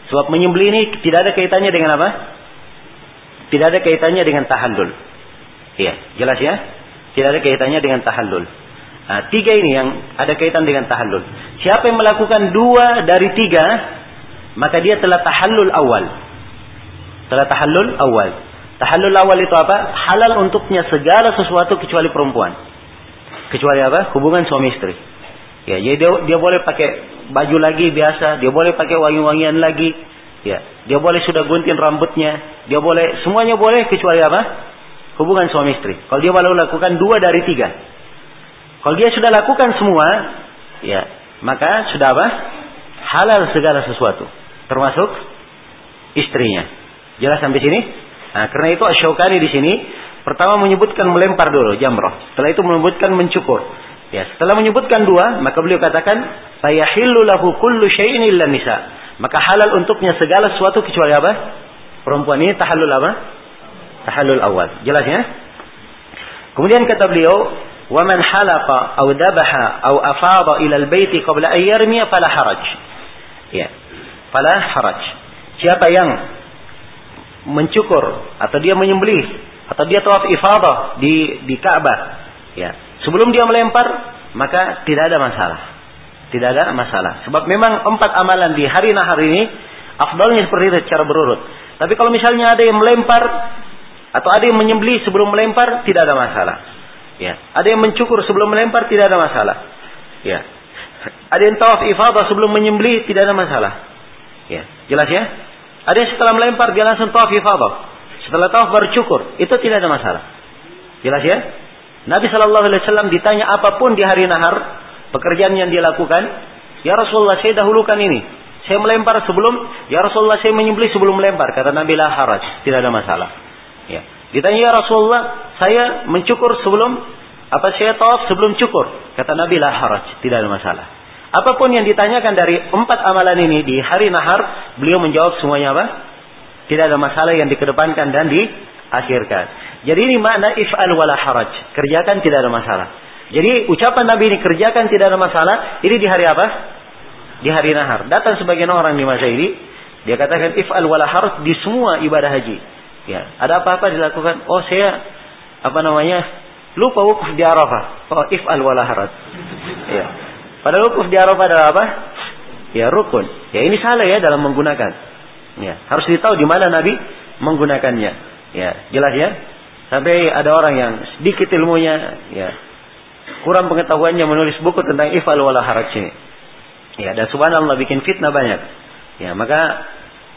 Sebab menyembelih ini tidak ada kaitannya dengan apa? Tidak ada kaitannya dengan tahallul. Ya, jelas ya? Tidak ada kaitannya dengan tahallul. Nah, tiga ini yang ada kaitan dengan tahallul. Siapa yang melakukan dua dari tiga, maka dia telah tahallul awal. Telah tahallul awal. Tahallul awal itu apa? Halal untuknya segala sesuatu kecuali perempuan. Kecuali apa? Hubungan suami istri. Ya, jadi dia, dia boleh pakai baju lagi biasa, dia boleh pakai wangi-wangian lagi, ya, dia boleh sudah gunting rambutnya, dia boleh semuanya boleh kecuali apa? Hubungan suami istri. Kalau dia baru lakukan dua dari tiga, kalau dia sudah lakukan semua, ya, maka sudah apa? Halal segala sesuatu, termasuk istrinya. Jelas sampai sini? Nah, karena itu Asy-Syaukani di sini pertama menyebutkan melempar dulu jamrah, setelah itu menyebutkan mencukur. Ya, setelah menyebutkan dua, maka beliau katakan, "Fayahillu lahu kullu syai'in illa nisa." maka halal untuknya segala sesuatu kecuali apa? Perempuan ini tahallul apa? Tahallul awal. Jelas ya? Kemudian kata beliau, "Wa man halaqa aw dabaha aw afada ila al-bait qabla an yarmiya fala haraj." Ya. Fala haraj. Siapa yang mencukur atau dia menyembelih atau dia tawaf ifadah di di Ka'bah, ya, sebelum dia melempar, maka tidak ada masalah. Tidak ada masalah. Sebab memang empat amalan di hari nahar ini afdalnya seperti itu secara berurut. Tapi kalau misalnya ada yang melempar atau ada yang menyembelih sebelum melempar, tidak ada masalah. Ya. Ada yang mencukur sebelum melempar, tidak ada masalah. Ya. Ada yang tawaf ifadah sebelum menyembelih, tidak ada masalah. Ya. Jelas ya? Ada yang setelah melempar dia langsung tawaf ifadah. Setelah tawaf baru cukur, itu tidak ada masalah. Jelas ya? Nabi sallallahu alaihi wasallam ditanya apapun di hari nahar, pekerjaan yang dia lakukan, "Ya Rasulullah, saya dahulukan ini. Saya melempar sebelum, ya Rasulullah, saya menyembelih sebelum melempar." Kata Nabi, "La haraj," tidak ada masalah. Ya. Ditanya, "Ya Rasulullah, saya mencukur sebelum apa saya tawaf sebelum cukur?" Kata Nabi, "La haraj," tidak ada masalah. Apapun yang ditanyakan dari empat amalan ini di hari nahar, beliau menjawab semuanya apa? Tidak ada masalah yang dikedepankan dan diakhirkan. Jadi ini makna if'al wala haraj. Kerjakan tidak ada masalah. Jadi ucapan Nabi ini kerjakan tidak ada masalah. Ini di hari apa? Di hari nahar. Datang sebagian orang di masa ini, dia katakan if'al wala haraj di semua ibadah haji. Ya, ada apa-apa dilakukan. Oh saya apa namanya lupa wukuf di Arafah. Oh if'al wala haraj. Ya. Pada wukuf di Arafah adalah apa? Ya rukun. Ya ini salah ya dalam menggunakan. Ya, harus ditahu di mana Nabi menggunakannya. Ya, jelas ya. Sampai ada orang yang sedikit ilmunya, ya, kurang pengetahuannya menulis buku tentang if'al wala haraj ini. Ya, dan subhanallah bikin fitnah banyak. Ya, maka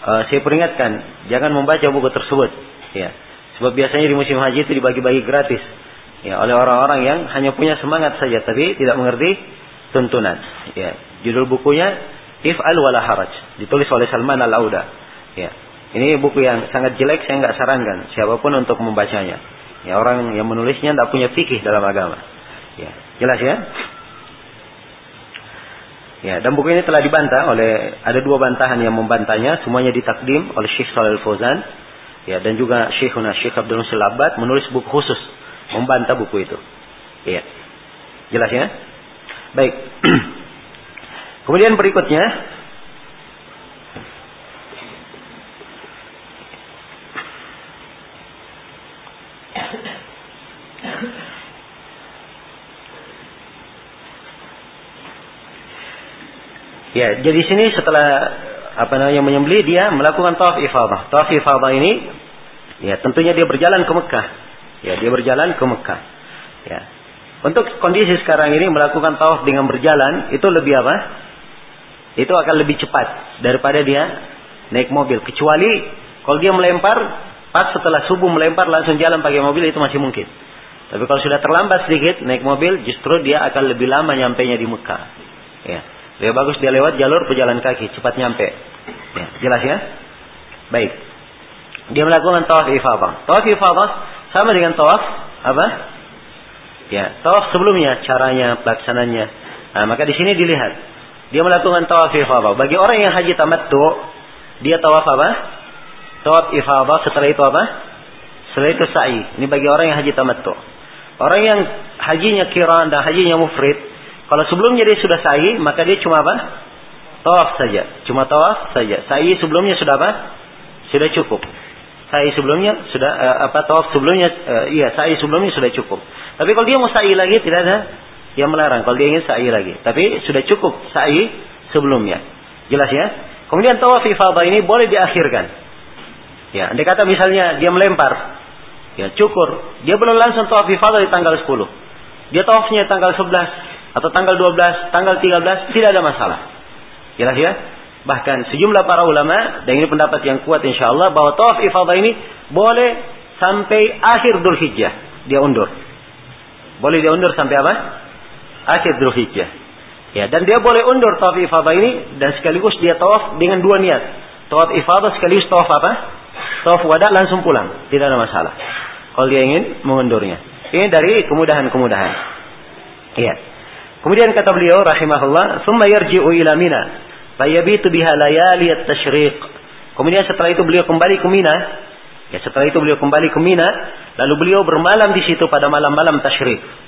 uh, saya peringatkan jangan membaca buku tersebut. Ya. Sebab biasanya di musim haji itu dibagi-bagi gratis. Ya, oleh orang-orang yang hanya punya semangat saja tapi tidak mengerti tuntunan. Ya, judul bukunya If'al wala haraj, ditulis oleh Salman Al-Auda. Ya. Ini buku yang sangat jelek, saya enggak sarankan siapapun untuk membacanya. Ya, orang yang menulisnya enggak punya fikih dalam agama. Ya, jelas ya? Ya, dan buku ini telah dibantah oleh, ada dua bantahan yang membantahnya, semuanya ditakdim oleh Syekh Shalil Fozan. Ya, dan juga Syekhuna Syekh Abdul Rosul menulis buku khusus membantah buku itu. Ya. Jelas ya? Baik. Kemudian berikutnya ya, jadi sini setelah apa namanya menyembelih dia melakukan tawaf ifadah. Tawaf ifadah ini ya tentunya dia berjalan ke Mekah. Ya, dia berjalan ke Mekah. Ya. Untuk kondisi sekarang ini melakukan tawaf dengan berjalan itu lebih apa? Itu akan lebih cepat daripada dia naik mobil. Kecuali kalau dia melempar, pas setelah subuh melempar langsung jalan pakai mobil itu masih mungkin. Tapi kalau sudah terlambat sedikit naik mobil, justru dia akan lebih lama nyampenya di Mekah. Ya, lebih bagus dia lewat jalur pejalan kaki, cepat nyampe. Ya, jelas ya? Baik. Dia melakukan tawaf ifadah. Tawaf ifadah sama dengan tawaf apa? Ya, tawaf sebelumnya, caranya, pelaksananya. Nah, maka di sini dilihat. Dia melakukan tawaf ifadah. Bagi orang yang haji tamattu, dia tawaf apa? Tawaf ifadah, setelah itu apa? Setelah itu sa'i. Ini bagi orang yang haji tamattu. Orang yang hajinya qiran dan hajinya mufrid, kalau sebelumnya dia sudah sa'i, maka dia cuma apa? Tawaf saja. Cuma tawaf saja. Sa'i sebelumnya sudah apa? Sudah cukup. Sa'i sebelumnya sudah eh, apa tawaf sebelumnya eh, iya, sa'i sebelumnya sudah cukup. Tapi kalau dia mau sa'i lagi tidak ada yang melarang kalau dia ingin sa'i lagi. Tapi sudah cukup sa'i sebelumnya. Jelas ya? Kemudian tawaf ifadah ini boleh diakhirkan. Ya, andai kata misalnya dia melempar, ya cukur, dia belum langsung tawaf ifadah di tanggal sepuluh. Dia tawafnya tanggal sebelas atau tanggal dua belas, tanggal tiga belas, tidak ada masalah. Jelas ya? Bahkan sejumlah para ulama, dan ini pendapat yang kuat insyaallah, bahwa tawaf ifadah ini boleh sampai akhir Dzulhijjah dia undur. Boleh dia undur sampai apa? Akhir Dzulhijjah. Ya, dan dia boleh undur tawaf ifadah ini dan sekaligus dia tawaf dengan dua niat. Tawaf ifadah sekaligus tawaf apa? Tawaf wada langsung pulang, tidak ada masalah. Kalau dia ingin mengundurnya. Ini dari kemudahan-kemudahan. Iya. Kemudian kata beliau rahimahullah, "Tsumma yarji'u ila Mina Fayabitu biha layali at-tashriq. Kemudian setelah itu beliau kembali ke Mina. Ya, setelah itu beliau kembali ke Mina, lalu beliau bermalam di situ pada malam-malam tasyrik.